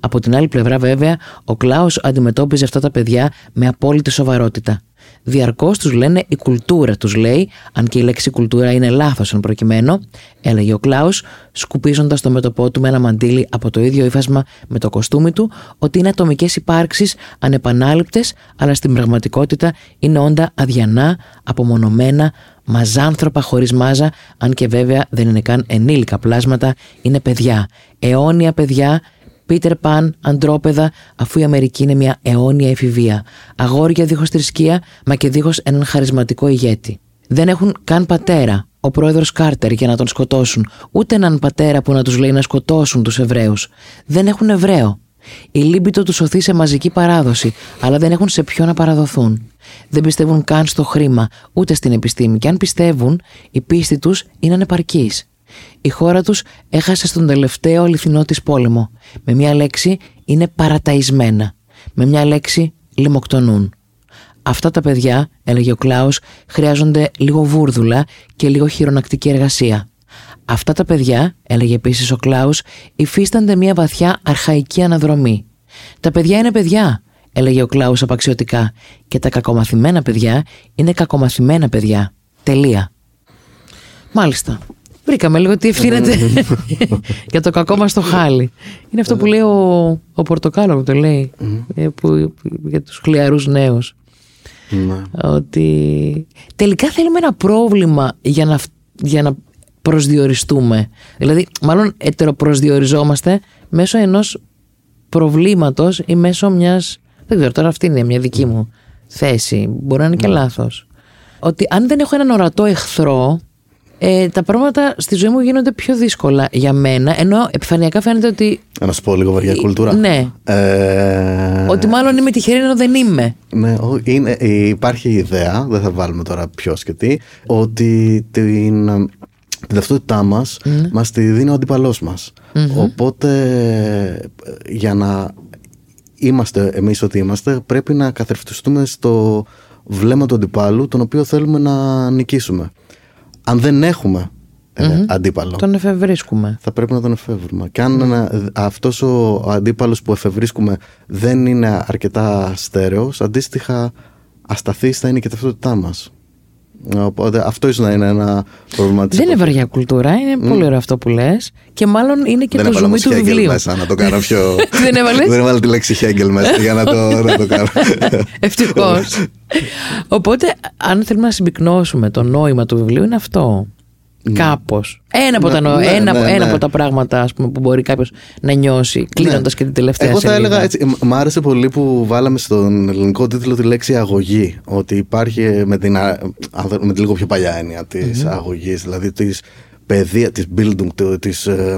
Από την άλλη πλευρά, βέβαια, ο Κλάους αντιμετώπιζε αυτά τα παιδιά με απόλυτη σοβαρότητα. Διαρκώς τους λένε η κουλτούρα, τους λέει, αν και η λέξη κουλτούρα είναι λάθος εν προκειμένου, έλεγε ο Κλάους, σκουπίζοντας το μέτωπό του με ένα μαντίλι από το ίδιο ύφασμα με το κοστούμι του, ότι είναι ατομικές υπάρξεις ανεπανάληπτες, αλλά στην πραγματικότητα είναι όντα αδιανά, απομονωμένα, μαζάνθρωπα χωρίς μάζα, αν και βέβαια δεν είναι καν ενήλικα πλάσματα, είναι παιδιά, αιώνια παιδιά. Πίτερ Παν, αντρόπεδα, αφού η Αμερική είναι μια αιώνια εφηβεία. Αγόρια δίχως θρησκεία, μα και δίχως έναν χαρισματικό ηγέτη. Δεν έχουν καν πατέρα, ο πρόεδρος Κάρτερ, για να τον σκοτώσουν, ούτε έναν πατέρα που να τους λέει να σκοτώσουν τους Εβραίους. Δεν έχουν Εβραίο. Η Λίμπιτο τους σωθεί σε μαζική παράδοση, αλλά δεν έχουν σε ποιο να παραδοθούν. Δεν πιστεύουν καν στο χρήμα, ούτε στην επιστήμη, και αν πιστεύουν, η πίστη τους είναι ανεπαρκής. Η χώρα τους έχασε στον τελευταίο αληθινό της πόλεμο. Με μια λέξη είναι παραταισμένα. Με μια λέξη λιμοκτονούν. Αυτά τα παιδιά, έλεγε ο Κλάους, χρειάζονται λίγο βούρδουλα και λίγο χειρονακτική εργασία. Αυτά τα παιδιά, έλεγε επίσης ο Κλάους, υφίστανται μια βαθιά αρχαϊκή αναδρομή. Τα παιδιά είναι παιδιά, έλεγε ο Κλάους απαξιωτικά, και τα κακομαθημένα παιδιά είναι κακομαθημένα παιδιά. Τελεία. Μάλιστα. Βρήκαμε λίγο τι ευθύνεται για το κακό μας το χάλι. Είναι αυτό που λέει ο, ο Πορτοκάλο που το λέει, που, για τους χλιαρούς νέους. Ότι τελικά θέλουμε ένα πρόβλημα για να, για να προσδιοριστούμε. Δηλαδή, μάλλον ετεροπροσδιοριζόμαστε μέσω ενός προβλήματος ή μέσω μιας. Δεν ξέρω, τώρα αυτή είναι μια δική μου θέση. Μπορεί να είναι και λάθος. Ότι αν δεν έχω έναν ορατό εχθρό. Ε, τα πράγματα στη ζωή μου γίνονται πιο δύσκολα για μένα, ενώ επιφανειακά φαίνεται ότι. Να σου πω λίγο βαριά κουλτούρα. Ναι. Ε... Ότι μάλλον είμαι τυχερή ενώ δεν είμαι. Ναι, είναι, υπάρχει η ιδέα, δεν θα βάλουμε τώρα ποιος και τι, ότι την, την ταυτότητά μας mm. μας τη δίνει ο αντίπαλός μας. Mm-hmm. Οπότε για να είμαστε εμείς ό,τι είμαστε, πρέπει να καθρεφτιστούμε στο βλέμμα του αντιπάλου, τον οποίο θέλουμε να νικήσουμε. Αν δεν έχουμε ε, mm-hmm. αντίπαλο, τον εφευρίσκουμε. Θα πρέπει να τον εφεύρουμε. Και αν mm-hmm. αυτός ο αντίπαλος που εφευρίσκουμε δεν είναι αρκετά στέρεος, αντίστοιχα ασταθής θα είναι και ταυτότητά μας. Οπότε αυτό ίσως να είναι ένα προβληματισμό. Δεν είναι βαριά κουλτούρα, είναι mm. πολύ ωραίο αυτό που λες. Και μάλλον είναι και δεν το ζουμί του βιβλίου. Μέσα, να το κάνω πιο... δεν έβαλες? Δεν έβαλα τη λέξη Χέγγελ μέσα για να το, να το κάνω. Ευτυχώς. Οπότε αν θέλουμε να συμπυκνώσουμε το νόημα του βιβλίου, είναι αυτό. Ναι. Κάπως. Ένα, από, ναι, τα νο... ναι, ένα, ναι, ναι. ένα από τα πράγματα, ας πούμε, που μπορεί κάποιος να νιώσει κλείνοντας, ναι, και την τελευταία σελίδα. Εγώ θα σελίδα. έλεγα έτσι. Μ' άρεσε πολύ που βάλαμε στον ελληνικό τίτλο τη λέξη αγωγή. Ότι υπάρχει με την, με τη λίγο πιο παλιά έννοια της mm-hmm. αγωγής, δηλαδή της παιδείας, της Bildung, της, ε,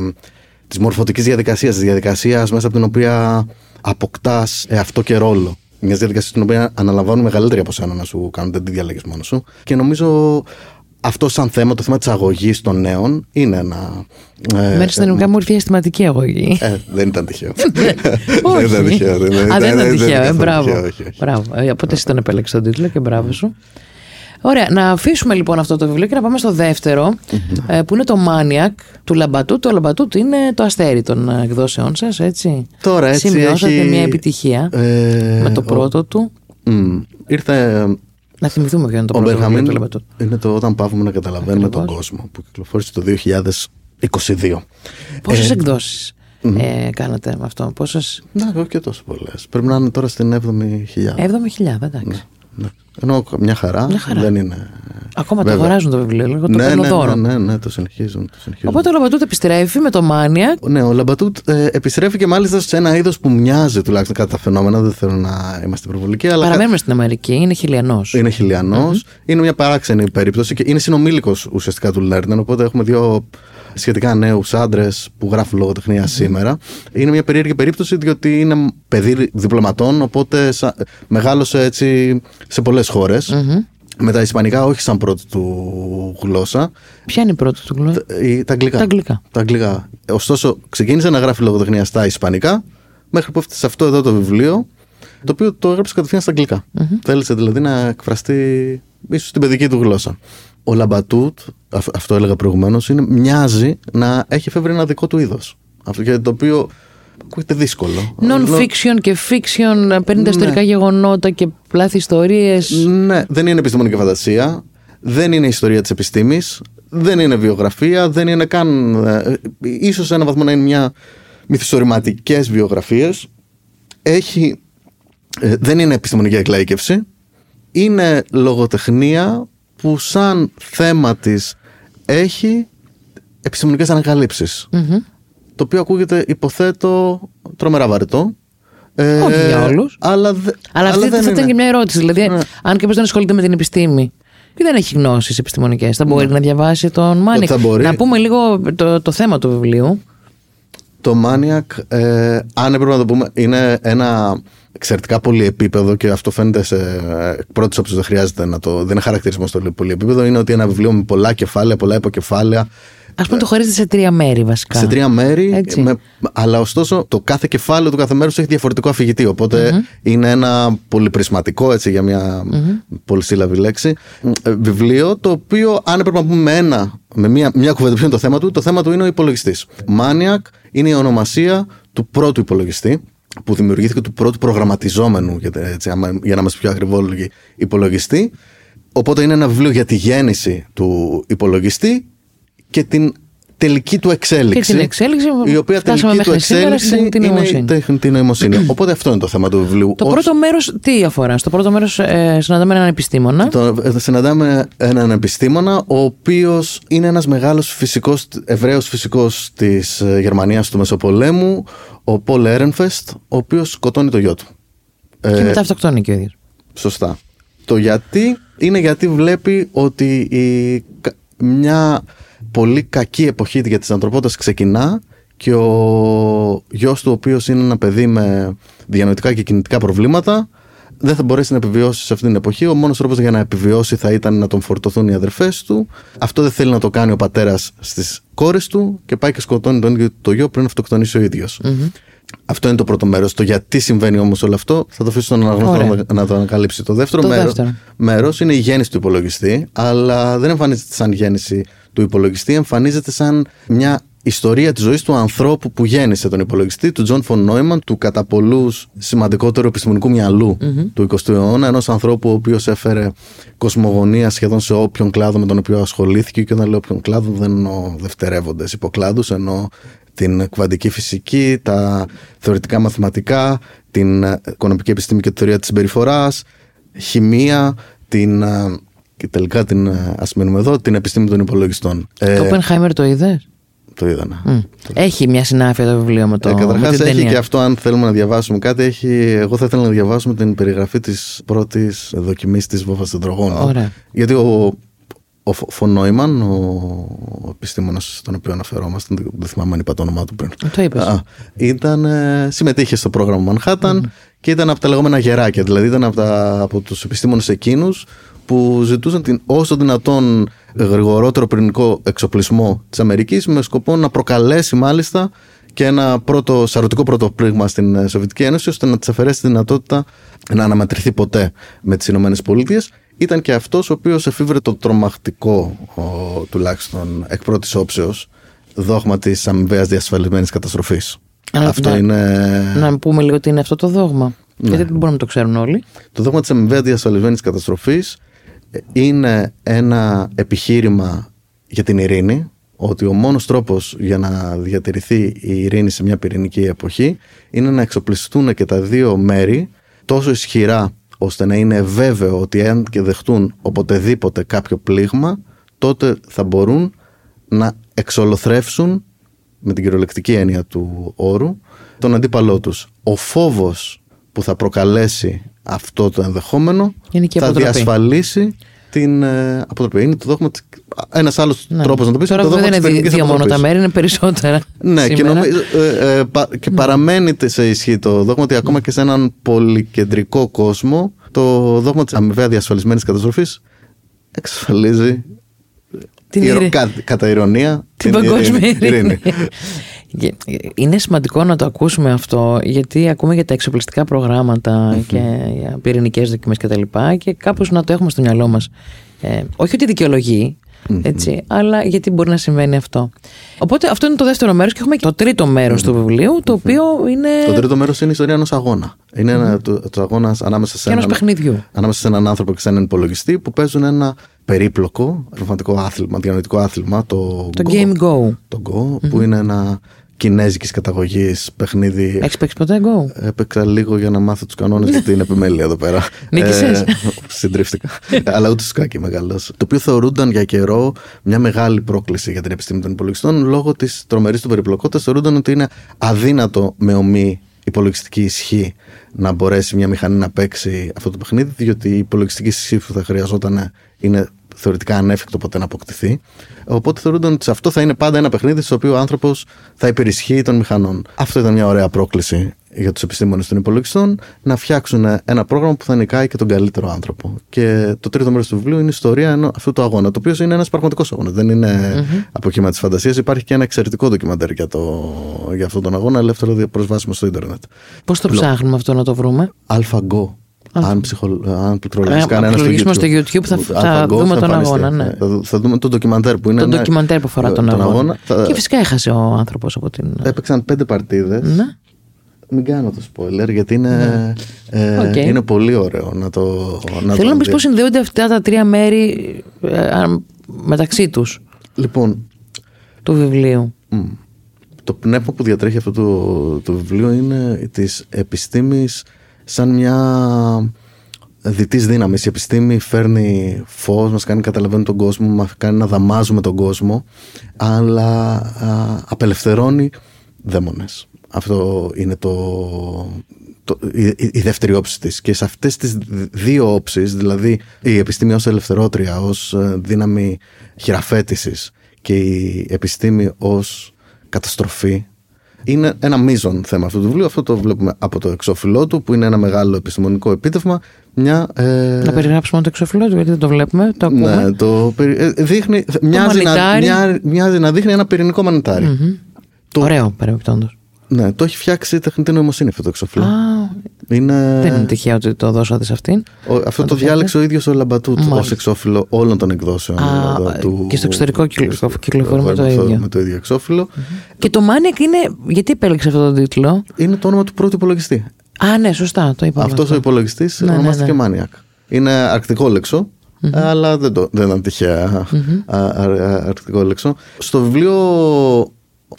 της μορφωτικής διαδικασίας, της διαδικασίας μέσα από την οποία αποκτάς αυτό και ρόλο. Μια διαδικασία στην οποία αναλαμβάνουν μεγαλύτερη από σένα να σου κάνουν, δεν τη διαλέγεις μόνο σου. Και νομίζω. Αυτό σαν θέμα, το θέμα της αγωγής των νέων, είναι ένα... Μέσα στην ελληνικά μου ήρθε η αισθηματική αγωγή. Δεν ήταν τυχαίο. Όχι. Δεν ήταν τυχαίο. Α, δεν ήταν τυχαίο. Μπράβο. Οπότε εσύ τον επέλεξες τον τίτλο και μπράβο σου. Ωραία, να αφήσουμε λοιπόν αυτό το βιβλίο και να πάμε στο δεύτερο, που είναι το Μάνιακ του Λαμπατούτ. Το Λαμπατούτ είναι το αστέρι των εκδόσεών σας, έτσι. Τώρα έτσι έχει... Σημειώσατε μια επιτυχία με το πρώτο του. Ήρθε... Να θυμηθούμε ποιο είναι το πρώτο βιβλίο του Λαμπατούτ. Είναι το Όταν παύουμε να καταλαβαίνουμε τον κόσμο, που κυκλοφόρησε το δύο χιλιάδες είκοσι δύο. Πόσες ε, εκδόσεις mm. ε, κάνατε με αυτό, πόσες. Ναι, όχι και τόσο πολλές. Πρέπει να είναι τώρα στην έβδομη χιλιάδα. εβδομήντα χιλιάδες, εντάξει. Ναι, ναι. Ενώ μια χαρά, μια χαρά δεν είναι. Ακόμα βέβαια. Το αγοράζουν το βιβλίο, λίγο το παίρνω δώρο. Ναι, ναι, ναι, το συνεχίζουν. Το συνεχίζουν. Οπότε ο Λαμπατούτ επιστρέφει με το Μάνιακ. Ναι, ο Λαμπατούτ ε, επιστρέφει και μάλιστα σε ένα είδος που μοιάζει τουλάχιστον κατά τα φαινόμενα. Δεν θέλω να είμαστε υπερβολικοί. Αλλά... Παραμένουμε στην Αμερική, είναι χιλιανός. Είναι χιλιανός. Mm-hmm. Είναι μια παράξενη περίπτωση και είναι συνομήλικος ουσιαστικά του Λέρνερ. Οπότε έχουμε δύο σχετικά νέους άντρες που γράφουν λογοτεχνία mm-hmm. σήμερα. Είναι μια περίεργη περίπτωση διότι είναι παιδί διπλωματών, οπότε σα... μεγάλωσε έτσι σε πολλές χώρες. Mm-hmm. Με τα ισπανικά όχι σαν πρώτη του γλώσσα. Ποια είναι η πρώτη του γλώσσα? Τα, τα, αγγλικά. τα, αγγλικά. τα αγγλικά. Ωστόσο ξεκίνησε να γράφει λογοτεχνία στα ισπανικά μέχρι που έφτασε σε αυτό εδώ το βιβλίο, το οποίο το έγραψε κατευθείαν στα αγγλικά. Mm-hmm. Θέλησε δηλαδή να εκφραστεί ίσως την παιδική του γλώσσα. Ο Λαμπατούτ, αυτό έλεγα προηγουμένως, είναι, μοιάζει να έχει εφεύρει ένα δικό του είδος. Αυτό για το οποίο ακούγεται δύσκολο. Non-fiction και fiction, παίρνει τα ιστορικά ναι. γεγονότα και πλάθη ιστορίες. Ναι, δεν είναι επιστημονική φαντασία, δεν είναι ιστορία της επιστήμης, δεν είναι βιογραφία, δεν είναι καν. Ίσως σε έναν βαθμό να είναι μια μυθιστορηματικές βιογραφίες. Έχει, ε, δεν είναι επιστημονική εκλαίκευση. Είναι λογοτεχνία που σαν θέμα της έχει επιστημονικές ανακαλύψεις. Mm-hmm. Το οποίο ακούγεται, υποθέτω, τρομερά βαρετό. Ε, Όχι για όλους. Αλλά, δε, αλλά αυτή αλλά θα ήταν και μια ερώτηση. Δηλαδή, ναι. αν κάποιος δεν ασχολείται με την επιστήμη και δεν έχει γνώσεις επιστημονικές, θα μπορεί ναι. να διαβάσει τον Μάνιακ. Να πούμε λίγο το, το θέμα του βιβλίου. Το Μάνιακ, ε, αν έπρεπε να το πούμε, είναι ένα εξαιρετικά πολυεπίπεδο και αυτό φαίνεται σε πρώτη όψη, δεν χρειάζεται να το. Δεν είναι χαρακτηρισμό στο πολυεπίπεδο. Είναι ότι ένα βιβλίο με πολλά κεφάλαια, πολλά υποκεφάλαια. Ας πούμε το χωρίζεται σε τρία μέρη βασικά. Σε τρία μέρη, με, αλλά ωστόσο το κάθε κεφάλαιο του κάθε μέρους έχει διαφορετικό αφηγητή. Οπότε mm-hmm. είναι ένα πολυπρισματικό, έτσι, για μια mm-hmm. πολυσύλλαβη λέξη, βιβλίο, το οποίο αν έπρεπε να πούμε με, ένα, με μια, μια κουβέντα ποιο είναι το θέμα του, το θέμα του είναι ο υπολογιστής. Μάνιακ είναι η ονομασία του πρώτου υπολογιστή που δημιουργήθηκε, του πρώτου προγραμματιζόμενου, έτσι, για να είμαστε πιο ακριβόλογοι, υπολογιστή. Οπότε είναι ένα βιβλίο για τη γέννηση του υπολογιστή και την τελική του εξέλιξη. Και την εξέλιξη, η οποία τελική του εξέλιξη είναι η τεχνητή νοημοσύνη. Οπότε αυτό είναι το θέμα του βιβλίου. Το ως... πρώτο μέρος τι αφορά? Στο πρώτο μέρος ε, συναντάμε έναν επιστήμονα. Το, ε, συναντάμε έναν επιστήμονα, ο οποίος είναι ένας μεγάλος φυσικός, Εβραίος φυσικός της ε, Γερμανίας του Μεσοπολέμου, ο Πολ Ερενφεστ, ο οποίος σκοτώνει το γιο του. Ε, και μετά αυτοκτονεί και ο ίδιος. Σωστά. Το γιατί είναι γιατί βλέπει ότι η, μια... πολύ κακή εποχή για τις ανθρωπότητες ξεκινά και ο γιος του, ο οποίος είναι ένα παιδί με διανοητικά και κινητικά προβλήματα, δεν θα μπορέσει να επιβιώσει σε αυτήν την εποχή. Ο μόνος τρόπος για να επιβιώσει θα ήταν να τον φορτωθούν οι αδερφές του. Αυτό δεν θέλει να το κάνει ο πατέρας στις κόρες του και πάει και σκοτώνει τον ίδιο το γιο πριν αυτοκτονήσει ο ίδιος. Mm-hmm. Αυτό είναι το πρώτο μέρος. Το γιατί συμβαίνει όμως όλο αυτό θα το αφήσω στον αναγνώστη να το ανακαλύψει. Το δεύτερο, το μέρος, δεύτερο. μέρος είναι η γέννηση του υπολογιστή, αλλά δεν εμφανίζεται σαν γέννηση του υπολογιστή, εμφανίζεται σαν μια ιστορία της ζωής του ανθρώπου που γέννησε τον υπολογιστή, του Τζον Φον Νόιμαν, του κατά πολλούς σημαντικότερου επιστημονικού μυαλού mm-hmm. του εικοστού αιώνα, ενός ανθρώπου ο οποίος έφερε κοσμογονία σχεδόν σε όποιον κλάδο με τον οποίο ασχολήθηκε. Και όταν λέω όποιον κλάδο, δεν εννοώ δευτερεύοντες υποκλάδους, εννοώ την κβαντική φυσική, τα θεωρητικά μαθηματικά, την οικονομική επιστήμη και τη θεωρία της συμπεριφοράς, χημεία, την. Και τελικά την, ας μείνουμε εδώ, την επιστήμη των υπολογιστών. Το ε, Oppenheimer το είδες? Το είδα, ναι. Mm. Έχει μια συνάφεια το βιβλίο με το ε, καταρχάς έχει ταινία. Και αυτό, αν θέλουμε να διαβάσουμε κάτι, έχει, εγώ θα ήθελα να διαβάσουμε την περιγραφή της πρώτης δοκιμής της βόμβας των υδρογόνων. Ωραία. Γιατί ο, ο Φον Νόιμαν, ο, ο επιστήμονας στον οποίο αναφερόμαστε, δεν θυμάμαι αν είπα το όνομά του πριν. Το είπες. Α, ήταν, συμμετείχε στο πρόγραμμα Manhattan mm. και ήταν από τα λεγόμενα γεράκια. Δηλαδή ήταν από, τα, από τους επιστήμονες εκείνους που ζητούσαν την όσο δυνατόν γρηγορότερο πυρηνικό εξοπλισμό της Αμερικής, με σκοπό να προκαλέσει μάλιστα και ένα πρώτο, σαρωτικό πρώτο πρίγμα στην Σοβιετική Ένωση, ώστε να της αφαιρέσει τη δυνατότητα να αναμετρηθεί ποτέ με τις Ηνωμένες Πολιτείες. Ήταν και αυτός ο οποίος εφήβρε το τρομακτικό, ο, τουλάχιστον εκ πρώτης όψεως, δόγμα της αμοιβαίας διασφαλισμένης καταστροφής. Αλλά, αυτό να, είναι... να πούμε λίγο τι είναι αυτό το δόγμα, ναι. γιατί δεν μπορούμε να το ξέρουν όλοι. Το δόγμα της αμοιβαίας διασφαλισμένης καταστροφής είναι ένα επιχείρημα για την ειρήνη, ότι ο μόνος τρόπος για να διατηρηθεί η ειρήνη σε μια πυρηνική εποχή είναι να εξοπλιστούν και τα δύο μέρη τόσο ισχυρά, ώστε να είναι βέβαιο ότι αν και δεχτούν οποτεδήποτε κάποιο πλήγμα, τότε θα μπορούν να εξολοθρεύσουν, με την κυριολεκτική έννοια του όρου, τον αντίπαλό τους. Ο φόβος που θα προκαλέσει αυτό το ενδεχόμενο θα διασφαλίσει την ε, αποτροπή. Είναι το δόγμα. Ένας άλλος ναι. τρόπος να το πεις. Τώρα το δεν είναι δύο, δύο μόνο τα μέρη, είναι περισσότερα. Ναι, και, νομίζω, ε, ε, πα, και ναι. παραμένει σε ισχύ το δόγμα ότι ακόμα ναι. και σε έναν πολυκεντρικό κόσμο το δόγμα της αμοιβαία διασφαλισμένης καταστροφής εξασφαλίζει την ηρω... κα... κατά ηρωνία την, την παγκόσμια ειρήνη. Είναι σημαντικό να το ακούσουμε αυτό, γιατί ακούμε για τα εξοπλιστικά προγράμματα mm-hmm. και για πυρηνικές δοκιμές και τα λοιπά, και κάπως να το έχουμε στο μυαλό μας. Ε, όχι ότι δικαιολογεί, mm-hmm. έτσι, αλλά γιατί μπορεί να συμβαίνει αυτό. Οπότε αυτό είναι το δεύτερο μέρος, και έχουμε και το τρίτο μέρος mm-hmm. του βιβλίου, το οποίο mm-hmm. είναι... Το τρίτο μέρος είναι η ιστορία ενός αγώνα. Είναι mm-hmm. το αγώνα ανάμεσα σε, ένα, ανάμεσα σε έναν άνθρωπο και σε έναν υπολογιστή που παίζουν ένα περίπλοκο πραγματικό άθλημα, διανοητικό άθλημα, το, το Go, Game Go. Το Go, mm-hmm. που είναι ένα κινέζικης καταγωγής παιχνίδι. Έχεις παίξει ποτέ Go? Έπαιξα λίγο για να μάθω τους κανόνες, γιατί είναι επιμέλεια εδώ πέρα. Νίκησες. Συντρίφτηκα. Αλλά ούτε σκάκι μεγάλος. Το οποίο θεωρούνταν για καιρό μια μεγάλη πρόκληση για την επιστήμη των υπολογιστών, λόγω της τρομερής του περιπλοκότητας. Θεωρούνταν ότι είναι αδύνατο με ομή υπολογιστική ισχύ να μπορέσει μια μηχανή να παίξει αυτό το παιχνίδι, διότι η υπολογιστική ισχύ που θα χρειαζόταν είναι θεωρητικά ανέφικτο ποτέ να αποκτηθεί. Οπότε θεωρούνταν ότι αυτό θα είναι πάντα ένα παιχνίδι στο οποίο ο άνθρωπος θα υπερισχύει των μηχανών. Αυτό ήταν μια ωραία πρόκληση για τους επιστήμονες των υπολογιστών, να φτιάξουν ένα πρόγραμμα που θα νικάει και τον καλύτερο άνθρωπο. Και το τρίτο μέρος του βιβλίου είναι η ιστορία αυτού του αγώνα, το οποίο είναι ένας πραγματικός αγώνας. Δεν είναι mm-hmm. από κύμα της φαντασίας. Υπάρχει και ένα εξαιρετικό ντοκιμαντέρ για, το... για αυτόν τον αγώνα, ελεύθερο προσβάσιμο στο Ιντερνετ. Πώς το Λο... ψάχνουμε αυτό να το βρούμε? AlphaGo. Αν, ψυχολο... αν πληκτρολογήσουμε αν στο, στο YouTube, θα, θα, θα δούμε τον αγώνα. Ναι. Θα, θα δούμε το ντοκιμαντέρ που είναι. Το ντοκιμαντέρ που αφορά τον, τον αγώνα. αγώνα. Θα... Και φυσικά έχασε ο άνθρωπος από την. Έπαιξαν πέντε παρτίδες. Ναι. Μην κάνω το spoiler, γιατί είναι, ναι. ε, okay. είναι πολύ ωραίο να το. Να Θέλω το να πεις πώς συνδέονται αυτά τα τρία μέρη ε, μεταξύ τους. Λοιπόν. Του βιβλίου. Mm. Το πνεύμα που διατρέχει αυτό το, το βιβλίο είναι της επιστήμης. Σαν μια δυτής δύναμης. Η επιστήμη φέρνει φως, μας κάνει να καταλαβαίνουμε τον κόσμο, μας κάνει να δαμάζουμε τον κόσμο, αλλά α, απελευθερώνει δαίμονες. Αυτό είναι το, το, η, η δεύτερη όψη της. Και σε αυτές τις δύο όψεις, δηλαδή η επιστήμη ως ελευθερότρια, ως δύναμη χειραφέτησης, και η επιστήμη ως καταστροφή, είναι ένα μείζον θέμα αυτού του βιβλίου. Αυτό το βλέπουμε από το εξώφυλλό του, που είναι ένα μεγάλο επιστημονικό επίτευγμα. Μια, ε... Να περιγράψουμε το εξώφυλλό του, γιατί δεν το βλέπουμε. Το ακούμε. Ναι, το περι... δείχνει, μοιάζει, να, μια, μοιάζει να δείχνει ένα πυρηνικό μανιτάρι. Mm-hmm. Το... Ωραίο, παρεμπιπτόντως. Ναι, το έχει φτιάξει η τεχνητή νοημοσύνη αυτό το εξώφυλλο. Ah, είναι... Δεν είναι τυχαίο ότι το δώσατε σε αυτήν. Ο, αυτό το, το διάλεξε ο ίδιος ο Λαμπατούτ ως εξώφυλλο όλων των εκδόσεων. Ah, εδώ, του... Και στο εξωτερικό κυκλοφορούμε το, το ίδιο. Με το ίδιο εξώφυλλο. Mm-hmm. Και το Μάνιακ είναι. Γιατί επέλεξε αυτό τον τίτλο? Είναι το όνομα του πρώτου υπολογιστή. Α, ah, ναι, σωστά. Το είπα. Αυτός αυτό. Ο υπολογιστής ναι, ονομάστηκε ναι, ναι. Μάνιακ. Είναι αρκτικό λέξο. Mm-hmm. Αλλά δεν, το, δεν ήταν τυχαία mm-hmm. αρκτικό λέξο. Στο βιβλίο.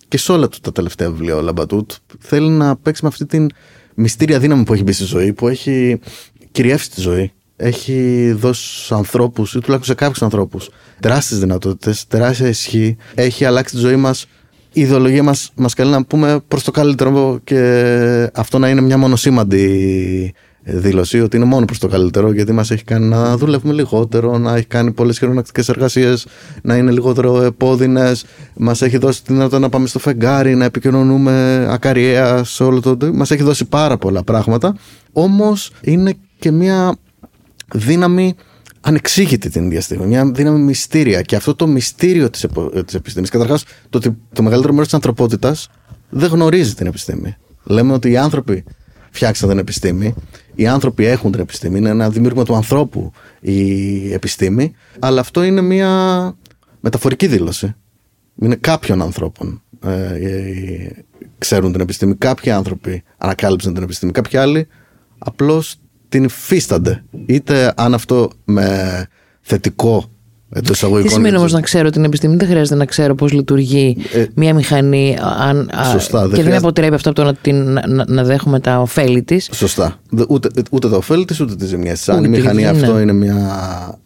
Και σε όλα του τα τελευταία βιβλία ο Λαμπατούτ θέλει να παίξει με αυτή την μυστήρια δύναμη που έχει μπει στη ζωή, που έχει κυριεύσει τη ζωή. Έχει δώσει στους ανθρώπους, ή τουλάχιστον σε κάποιους ανθρώπους, τεράστιες δυνατότητες, τεράστια ισχύ. Έχει αλλάξει τη ζωή μας. Η ιδεολογία μας μας καλεί να πούμε προς το καλύτερο, και αυτό να είναι μια μονοσήμαντη δήλωση, ότι είναι μόνο προς το καλύτερο, γιατί μας έχει κάνει να δουλεύουμε λιγότερο, να έχει κάνει πολλές χειρονακτικές εργασίες, να είναι λιγότερο επώδυνες, μας έχει δώσει τη δυνατότητα να πάμε στο φεγγάρι, να επικοινωνούμε ακαριέα σε όλο το... Μας έχει δώσει πάρα πολλά πράγματα, όμως είναι και μια δύναμη ανεξήγητη την ίδια στιγμή, μια δύναμη μυστήρια. Και αυτό το μυστήριο της, επο... της επιστήμης, καταρχάς το ότι το μεγαλύτερο μέρος της ανθρωπότητας δεν γνωρίζει την επιστήμη. Λέμε ότι οι άνθρωποι φτιάξαν την επιστήμη, οι άνθρωποι έχουν την επιστήμη, είναι ένα δημιούργημα του ανθρώπου η επιστήμη, αλλά αυτό είναι μια μεταφορική δήλωση. Είναι κάποιων ανθρώπων ε, ξέρουν την επιστήμη, κάποιοι άνθρωποι ανακάλυψαν την επιστήμη, κάποιοι άλλοι απλώς την υφίστανται. Είτε αν αυτό με θετικό. Τι σημαίνει όμως να ξέρω την επιστήμη? Δεν χρειάζεται να ξέρω πώς λειτουργεί ε, μία μηχανή αν, σωστά, α, δεν και χρειάζεται... δεν αποτρέπει αυτό από το να, την, να, να δέχουμε τα ωφέλη της. Σωστά. Ούτε, ούτε τα ωφέλη της ούτε τις ζημιές. Αν η μηχανή αυτό είναι μια,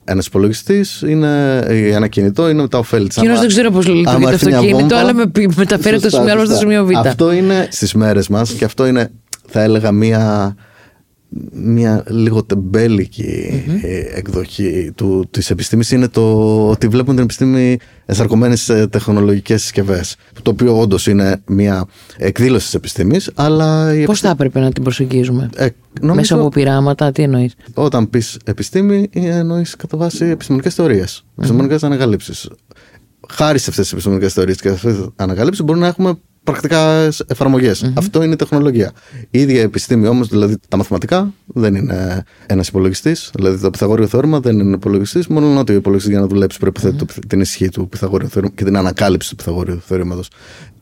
ένας υπολογιστής, είναι ένα κινητό, είναι τα ωφέλη της. Κοινώς δεν ξέρω πώς λειτουργεί το αυτοκίνητο, αλλά με μεταφέρει το σημείο Α στο σημείο Β. Αυτό είναι στις μέρες μας, και αυτό είναι, θα έλεγα, μια μια λίγο τεμπέλικη mm-hmm. εκδοχή του, της επιστήμης είναι το ότι βλέπουμε την επιστήμη ενσαρκωμένη σε τεχνολογικές συσκευές, το οποίο όντως είναι μια εκδήλωση της επιστήμης, αλλά πώς επιστήμη... θα έπρεπε να την προσεγγίζουμε ε, νομίζω... μέσα από πειράματα, τι εννοείς? Όταν πεις επιστήμη εννοείς κατά βάση επιστημονικές θεωρίες, mm-hmm. επιστημονικές ανακαλύψεις. Χάρη σε αυτές τις επιστημονικές θεωρίες και αυτές τις ανακαλύψεις μπορούμε να έχουμε πρακτικά εφαρμογές. Mm-hmm. Αυτό είναι η τεχνολογία. Η ίδια επιστήμη όμως, δηλαδή τα μαθηματικά, δεν είναι ένας υπολογιστής. Δηλαδή το Πυθαγόριο θεώρημα δεν είναι υπολογιστής. Μόνο ότι ο υπολογιστής για να δουλέψει προϋποθέτει mm-hmm. την ισχύ του Πυθαγόριου θεώρηματος και την ανακάλυψη του Πυθαγόριου θεώρηματος.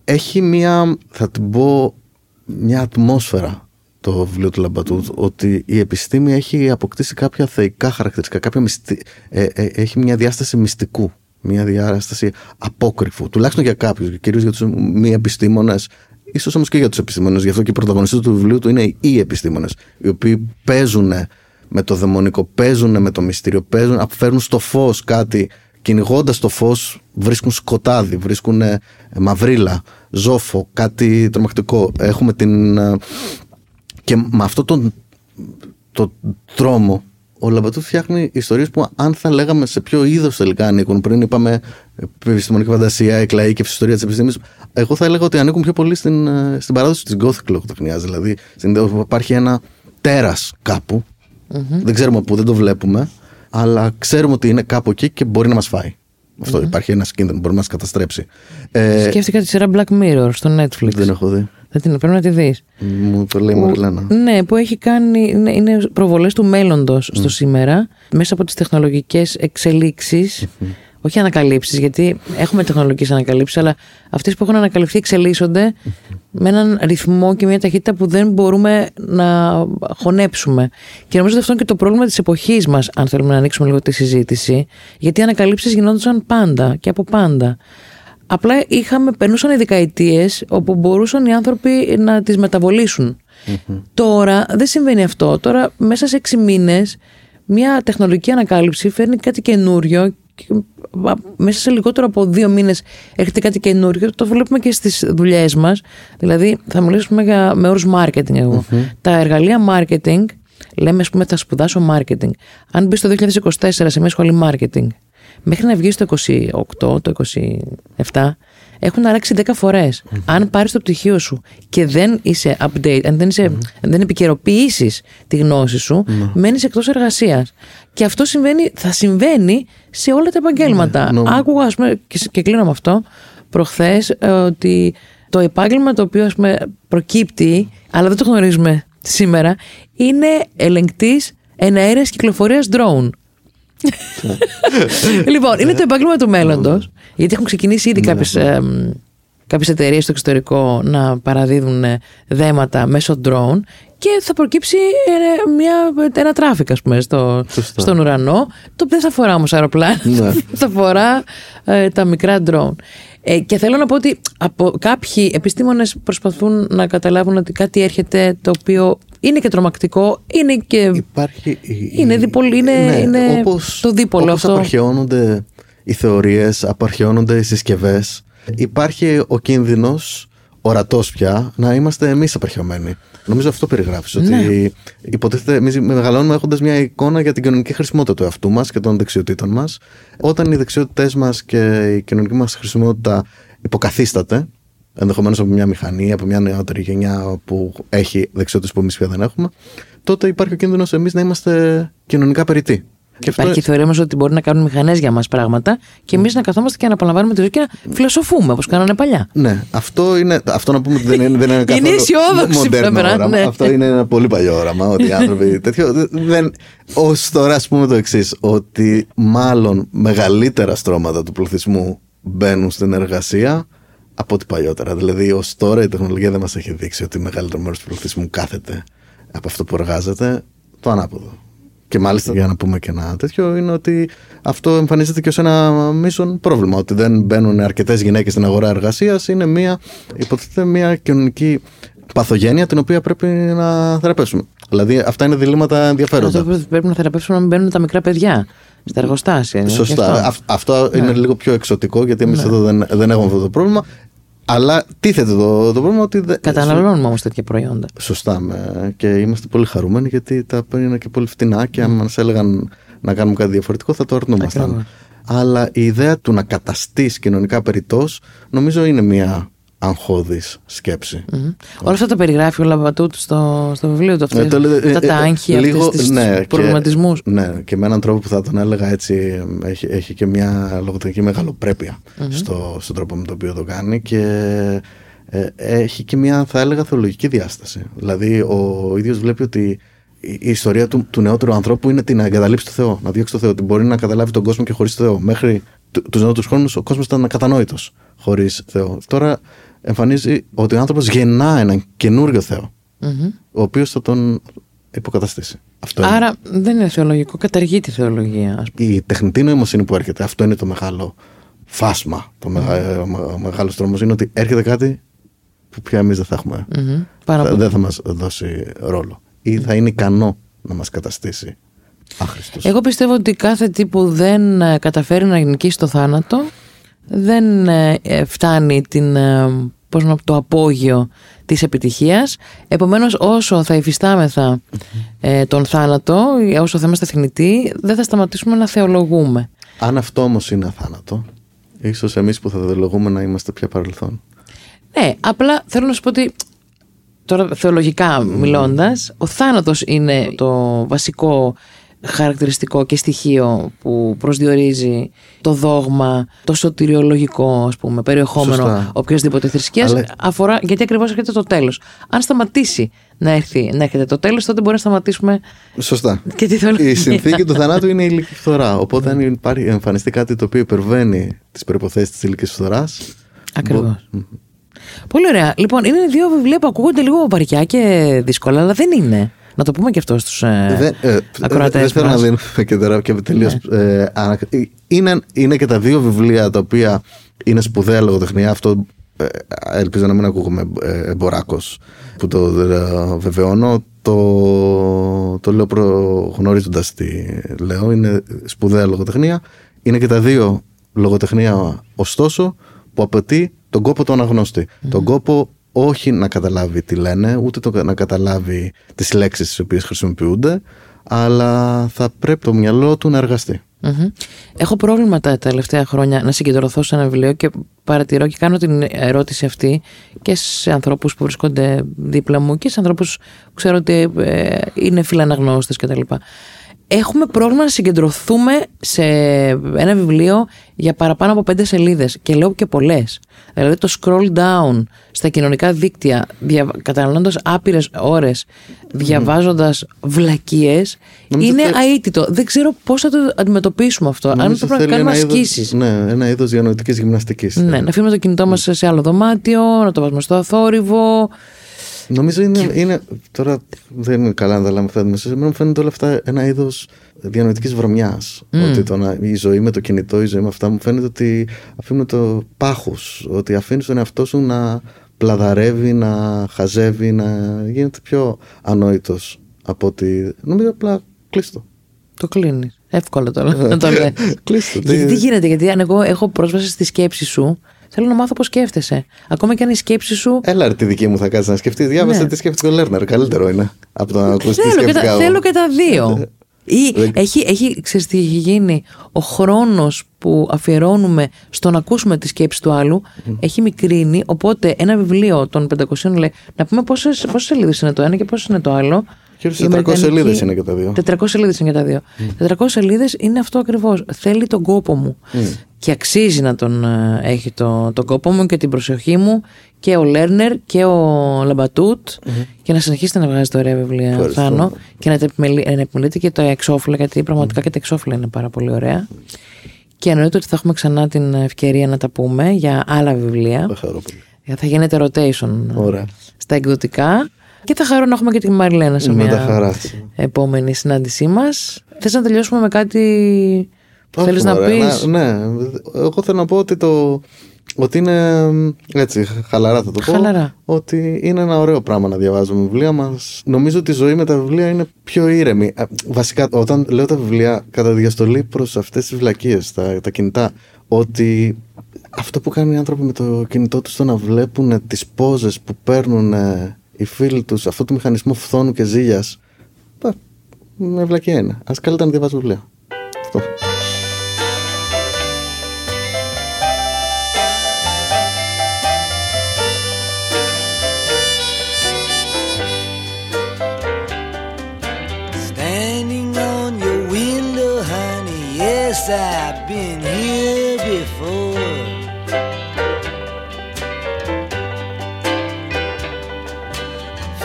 Έχει μία, θα την πω, μια ατμόσφαιρα το βιβλίο του Λαμπατούτ, mm-hmm. ότι η επιστήμη έχει αποκτήσει κάποια θεϊκά χαρακτηριστικά, κάποια μυστι... ε, ε, έχει μια διάσταση μυστικού. Μια διάσταση απόκρυφου, τουλάχιστον για κάποιους, κυρίως για τους μη επιστήμονες, ίσως όμως και για τους επιστήμονες. Γι' αυτό και οι πρωταγωνιστές του βιβλίου του είναι οι επιστήμονες, οι οποίοι παίζουν με το δαιμονικό, παίζουν με το μυστήριο, παίζουν, αποφέρουν στο φως κάτι, κυνηγώντας το φως βρίσκουν σκοτάδι, βρίσκουν μαυρίλα, ζόφο, κάτι τρομακτικό. Έχουμε την... Και με αυτόν τον το τρόμο, ο Λαμπατούτ φτιάχνει ιστορίες που, αν θα λέγαμε σε ποιο είδος τελικά ανήκουν, πριν είπαμε επιστημονική φαντασία, εκλαΐκευση, ιστορία της επιστήμης, εγώ θα έλεγα ότι ανήκουν πιο πολύ στην, στην παράδοση της Gothic λογοτεχνίας. Δηλαδή, υπάρχει ένα τέρας κάπου, mm-hmm. δεν ξέρουμε πού, δεν το βλέπουμε, αλλά ξέρουμε ότι είναι κάπου εκεί και μπορεί να μας φάει. Αυτό mm-hmm. υπάρχει ένας κίνδυνος, μπορεί να μας καταστρέψει. Σκέφτηκα τη σειρά Black Mirror στο Netflix. Δεν έχω δει. Πρέπει να τη δεις. Μου το λέει η Μαριλένα. Ναι, που έχει κάνει. Είναι προβολές του μέλλοντος mm. στο σήμερα, μέσα από τις τεχνολογικές εξελίξεις. Mm-hmm. Όχι ανακαλύψεις, γιατί έχουμε τεχνολογικές ανακαλύψεις, αλλά αυτές που έχουν ανακαλυφθεί εξελίσσονται mm-hmm. με έναν ρυθμό και μια ταχύτητα που δεν μπορούμε να χωνέψουμε. Και νομίζω ότι αυτό είναι και το πρόβλημα της εποχής μας, αν θέλουμε να ανοίξουμε λίγο τη συζήτηση, γιατί οι ανακαλύψεις γινόντουσαν πάντα και από πάντα. Απλά είχαμε, περνούσαν οι δεκαετίες όπου μπορούσαν οι άνθρωποι να τις μεταβολήσουν. Mm-hmm. Τώρα δεν συμβαίνει αυτό. Τώρα μέσα σε έξι μήνες μια τεχνολογική ανακάλυψη φέρνει κάτι καινούριο. Και μέσα σε λιγότερο από δύο μήνες έρχεται κάτι καινούριο. Το βλέπουμε και στις δουλειές μας. Δηλαδή θα μιλήσουμε για, με όρους marketing εγώ. Mm-hmm. Τα εργαλεία marketing, λέμε ας πούμε θα σπουδάσω marketing. Αν μπεις το δύο χιλιάδες είκοσι τέσσερα σε μια σχολή marketing, μέχρι να βγεις το είκοσι οκτώ, το είκοσι επτά, έχουν αλλάξει δέκα φορές. Mm-hmm. Αν πάρεις το πτυχίο σου και δεν είσαι update, αν δεν, είσαι, mm-hmm. δεν επικαιροποιήσεις τη γνώση σου, mm-hmm. μένεις εκτός εργασίας. Και αυτό συμβαίνει, θα συμβαίνει σε όλα τα επαγγέλματα. Mm-hmm. Άκουγα, ας πούμε, και, και κλείνω με αυτό, προχθές, ότι το επάγγελμα το οποίο, ας πούμε, προκύπτει, αλλά δεν το γνωρίζουμε σήμερα, είναι ελεγκτής εναέρειας κυκλοφορίας drone. Λοιπόν, είναι το επάγγελμα του μέλλοντος, γιατί έχουν ξεκινήσει ήδη κάποιες, ε, κάποιες εταιρείες στο εξωτερικό να παραδίδουν δέματα μέσω drone και θα προκύψει ε, μια, ένα τράφικ, ας πούμε, στο, στον ουρανό. Το δεν θα φορά όμως αεροπλάνα, θα φορά ε, τα μικρά drone. Ε, και θέλω να πω ότι από, κάποιοι επιστήμονες προσπαθούν να καταλάβουν ότι κάτι έρχεται το οποίο είναι και τρομακτικό, είναι και. Υπάρχει. Είναι διπολή, είναι, ναι, είναι όπως, το δίπολο αυτό. Απαρχαιώνονται οι θεωρίες, απαρχαιώνονται οι συσκευές. Υπάρχει ο κίνδυνος, ορατός πια, να είμαστε εμείς απαρχαιωμένοι. Νομίζω αυτό περιγράφεις. Ναι. Ότι υποτίθεται εμείς μεγαλώνουμε έχοντας μια εικόνα για την κοινωνική χρησιμότητα του εαυτού μας και των δεξιοτήτων μας. Όταν οι δεξιότητές μας και η κοινωνική μας χρησιμότητα υποκαθίσταται, ενδεχομένως από μια μηχανή, από μια νεότερη γενιά που έχει δεξιότητες που εμείς πια δεν έχουμε, τότε υπάρχει ο κίνδυνος εμείς να είμαστε κοινωνικά περιττοί. Και υπάρχει αυτό... η θεωρία μας ότι μπορεί να κάνουν μηχανές για μας πράγματα και εμείς mm. να καθόμαστε και να απολαμβάνουμε τη ζωή και να φιλοσοφούμε όπως κάνανε παλιά. Ναι, αυτό, είναι, αυτό να πούμε ότι δεν είναι, δεν είναι καθόλου μοντέρνο όραμα. Ναι. Αυτό είναι ένα πολύ παλιό όραμα. Ότι οι άνθρωποι τέτοιο. Δεν... Ως τώρα, ας πούμε το εξής, ότι μάλλον μεγαλύτερα στρώματα του πληθυσμού μπαίνουν στην εργασία από ό,τι παλιότερα. Δηλαδή, ως τώρα η τεχνολογία δεν μας έχει δείξει ότι μεγαλύτερο μέρος του πληθυσμού κάθεται από αυτό που εργάζεται, το ανάποδο. Και μάλιστα, για να πούμε και ένα τέτοιο, είναι ότι αυτό εμφανίζεται και ως ένα μείζον πρόβλημα. Ότι δεν μπαίνουν αρκετές γυναίκες στην αγορά εργασίας, είναι μια, υποτίθεται, μια κοινωνική παθογένεια την οποία πρέπει να θεραπεύσουμε. Δηλαδή, αυτά είναι διλήμματα ενδιαφέροντα. Αυτό πρέπει να θεραπεύσουμε να μην μπαίνουν τα μικρά παιδιά στα εργοστάσια. Σωστά. Αυτό, αυτό ναι. είναι λίγο πιο εξωτικό, γιατί εμείς ναι. εδώ δεν, δεν έχουμε αυτό το πρόβλημα. Αλλά τίθεται το, το πρόβλημα ότι. Καταναλώνουμε σω... όμως τέτοια προϊόντα. Σωστά. Με. Και είμαστε πολύ χαρούμενοι γιατί τα παίρνουν και πολύ φτηνά και mm. αν μας έλεγαν να κάνουμε κάτι διαφορετικό θα το αρνούμασταν. Αλλά η ιδέα του να καταστείς κοινωνικά περιττός νομίζω είναι μια αγχώδης σκέψη. Mm-hmm. Όλα αυτά τα περιγράφει ο Λαμπατούτ στο, στο βιβλίο του αυτό. Ε, το, ε, τα τα άγχη, αυτούς ναι, τους προβληματισμούς. Και, ναι, και με έναν τρόπο που θα τον έλεγα έτσι έχει, έχει και μια λογοτεχνική μεγαλοπρέπεια mm-hmm. στο, στον τρόπο με τον οποίο το κάνει και ε, έχει και μια θα έλεγα θεολογική διάσταση. Δηλαδή ο ίδιος βλέπει ότι η ιστορία του, του νεότερου ανθρώπου είναι να εγκαταλείψει το Θεό, να διώξει το Θεό, ότι μπορεί να καταλάβει τον κόσμο και χωρίς το Θεό. Μέχρι τους νεότερους χρόνους ο κόσμος ήταν ακατανόητος χωρίς Θεό. Τώρα εμφανίζει ότι ο άνθρωπος γεννά έναν καινούριο Θεό, mm-hmm. ο οποίος θα τον υποκαταστήσει. Αυτό άρα είναι. Δεν είναι θεολογικό, καταργεί τη θεολογία. Ας πούμε. Η τεχνητή νοημοσύνη που έρχεται, αυτό είναι το μεγάλο φάσμα, το μεγα, mm-hmm. ο μεγάλος τρόμος είναι ότι έρχεται κάτι που πια εμείς δεν θα έχουμε, mm-hmm. θα, δεν θα μας δώσει ρόλο. Ή θα είναι ικανό να μας καταστήσει άχρηστος. Εγώ πιστεύω ότι κάθε τι που δεν καταφέρει να νικήσει το θάνατο δεν φτάνει την, πώς να, το απόγειο της επιτυχίας. Επομένως όσο θα υφιστάμεθα ε, τον θάνατο, όσο θα είμαστε θνητοί, δεν θα σταματήσουμε να θεολογούμε. Αν αυτό όμως είναι αθάνατο, ίσως εμείς που θα θεολογούμε να είμαστε πια παρελθόν. Ναι, απλά θέλω να σου πω ότι τώρα θεολογικά μιλώντας, ο θάνατος είναι το βασικό χαρακτηριστικό και στοιχείο που προσδιορίζει το δόγμα, το σωτηριολογικό ας πούμε, περιεχόμενο οποιασδήποτε θρησκείας. Αλλά... αφορά γιατί ακριβώς έρχεται το τέλος. Αν σταματήσει να, έρθει, να έρχεται το τέλος, τότε μπορεί να σταματήσουμε. Σωστά. Και τη θεολογία. Η συνθήκη του θανάτου είναι η ηλική φθορά. Οπότε, αν υπάρχει, εμφανιστεί κάτι το οποίο υπερβαίνει τις προϋποθέσεις της ηλικής φθοράς. Ακριβώς. Μπο... Πολύ ωραία. Λοιπόν, είναι δύο βιβλία που ακούγονται λίγο βαριά και δύσκολα, αλλά δεν είναι. Να το πούμε και αυτό στους ε, ε, ακροατές. Δεν θέλω να δίνουμε και τώρα και τελείως. Ναι. Ε, είναι, είναι και τα δύο βιβλία τα οποία είναι σπουδαία λογοτεχνία. Αυτό ε, ελπίζω να μην ακούγουμε εμποράκος που το ε, βεβαιώνω. Το, το λέω προγνωρίζοντας τι λέω. Είναι σπουδαία λογοτεχνία. Είναι και τα δύο λογοτεχνία ωστόσο που απαιτεί τον κόπο του αναγνώστη. Mm. Τον κόπο όχι να καταλάβει τι λένε, ούτε το να καταλάβει τις λέξεις τις οποίες χρησιμοποιούνται, αλλά θα πρέπει το μυαλό του να εργαστεί. Mm-hmm. Έχω πρόβλημα τα τελευταία χρόνια να συγκεντρωθώ σε ένα βιβλίο και παρατηρώ και κάνω την ερώτηση αυτή και σε ανθρώπους που βρίσκονται δίπλα μου και σε ανθρώπους που ξέρω ότι είναι φιλαναγνώστες κτλ. Έχουμε πρόβλημα να συγκεντρωθούμε σε ένα βιβλίο για παραπάνω από πέντε σελίδες και λέω και πολλές. Δηλαδή το scroll down στα κοινωνικά δίκτυα, δια... καταναλώνοντας άπειρες ώρες, διαβάζοντας βλακίες, mm. είναι θε... αίτητο. Δεν ξέρω πώς θα το αντιμετωπίσουμε αυτό. Νομίζω αν το πρέπει να κάνουμε ασκήσεις. Είδος, ναι, ένα είδος διανοητικής γυμναστικής. Ναι, να αφήνουμε το κινητό μας mm. σε άλλο δωμάτιο, να το βάζουμε στο αθόρυβο. Νομίζω είναι, και... είναι. Τώρα δεν είναι καλά να τα λέμε αυτά δημοσίως. Εμένα μου φαίνονται όλα αυτά ένα είδος διανοητικής βρωμιάς. Mm. Ότι το να, η ζωή με το κινητό, η ζωή με αυτά μου φαίνεται ότι αφήνουν το πάχος. Ότι αφήνεις τον εαυτό σου να πλαδαρεύει, να χαζεύει, να γίνεται πιο ανόητος από ότι. Νομίζω απλά κλείστο. Το, το κλείνει. Εύκολο τώρα να το λέει. Κλείστο. Γιατί τι γίνεται, γιατί αν εγώ έχω πρόσβαση στη σκέψη σου. Θέλω να μάθω πώς σκέφτεσαι. Ακόμα και αν η σκέψη σου. Έλα, ρε, τη δική μου θα κάτσει να σκεφτεί. Διάβασε ναι. τι σκέφτεται ο Λέρνερ. Καλύτερο είναι από το να ακούσει τη σκέψη. Θέλω και τα δύο. Ή έχει, έχει, ξέρεις τι έχει γίνει. Ο χρόνος που αφιερώνουμε στο να ακούσουμε τη σκέψη του άλλου mm. έχει μικρύνει. Οπότε ένα βιβλίο των πεντακοσίων λέει. Να πούμε πόσες, πόσες σελίδες είναι το ένα και πόσες είναι το άλλο. Και τετρακόσιες σελίδες είναι και τα δύο. τετρακόσιες σελίδες είναι και τα δύο. Mm. τετρακόσιες σελίδες είναι αυτό ακριβώς. Θέλει τον κόπο μου. Mm. Και αξίζει να τον έχει το, τον κόπο μου και την προσοχή μου και ο Λέρνερ και ο Λαμπατούτ. Mm. Και να συνεχίσετε να βγάζετε ωραία βιβλία, Θάνο. Και να, επιμελεί, να επιμελείτε και τα εξώφυλλα, γιατί πραγματικά mm. και τα εξώφυλλα είναι πάρα πολύ ωραία. Mm. Και εννοείται ότι θα έχουμε ξανά την ευκαιρία να τα πούμε για άλλα βιβλία. Θα γίνεται rotation ωραία. Στα εκδοτικά. Και θα χαρώ να έχουμε και τη Μαριλένα σε μια επόμενη συνάντησή μας. Θες να τελειώσουμε με κάτι που θέλεις να πεις? Ναι, εγώ θέλω να πω ότι, το, ότι είναι έτσι, χαλαρά θα το πω. Χαλαρά. Ότι είναι ένα ωραίο πράγμα να διαβάζουμε βιβλία μας. Νομίζω ότι η ζωή με τα βιβλία είναι πιο ήρεμη. Βασικά, όταν λέω τα βιβλία, κατά διαστολή προς αυτές τις βλακίες, τα, τα κινητά, ότι αυτό που κάνουν οι άνθρωποι με το κινητό τους, το να βλέπουν τις πόζες που παίρνουν οι φίλοι τους, αυτό το μηχανισμό φθόνου και ζήλιας, με βλακία είναι. Ας καλύτερα να διαβάζω βιβλία. Αυτό. I've been here before.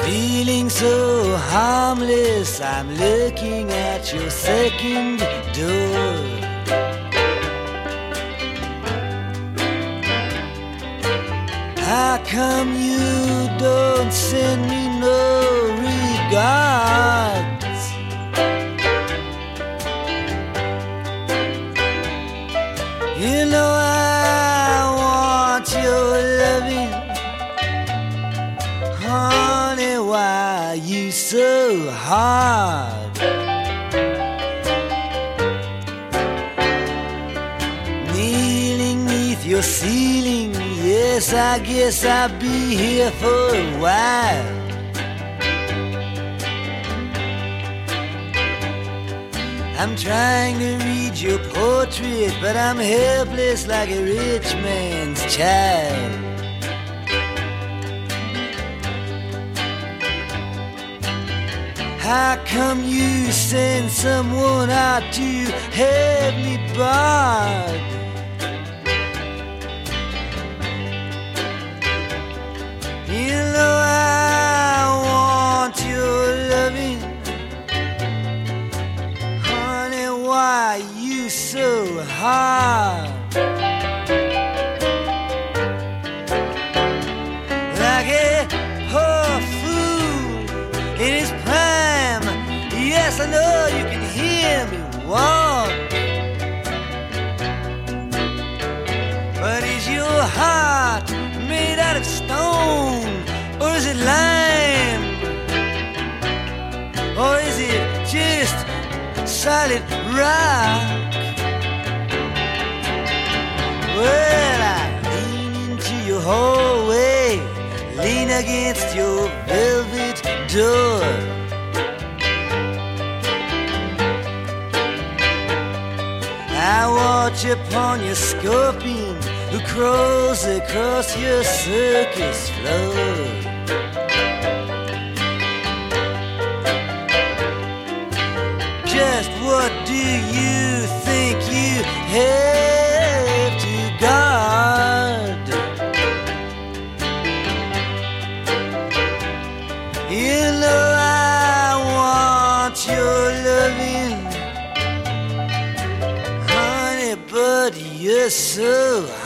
Feeling so harmless, I'm looking at your second door. How come you don't send me no regard? You know I want your loving, honey, why are you so hard? Kneeling neath your ceiling, yes, I guess I'll be here for a while. I'm trying to read your portrait, but I'm helpless like a rich man's child. How come you send someone out to have me barred? You know I want your loving, why you so hard? Like a poor fool in his prime. Yes, I know you can hear me walk, but is your heart made out of stone, or is it lime, or is it just solid rock? Well, I lean into your hallway, lean against your velvet door. I watch upon your scorpion who crawls across your circus floor. Just what do you think you have to guard? You know I want your loving, honey, but you're so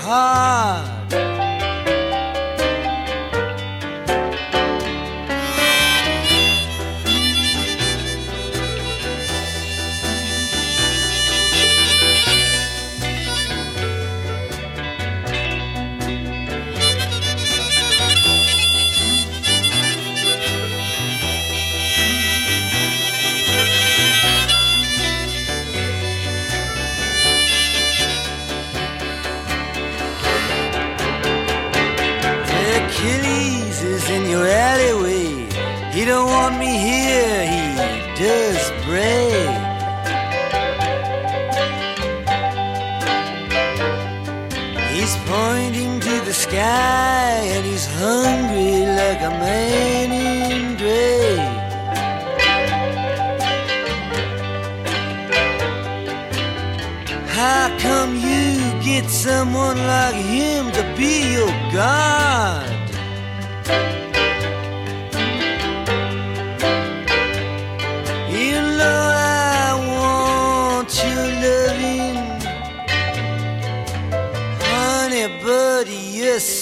hard. He don't want me here, he does brave. He's pointing to the sky and he's hungry like a man in gray. How come you get someone like him to be your God?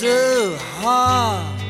So hard.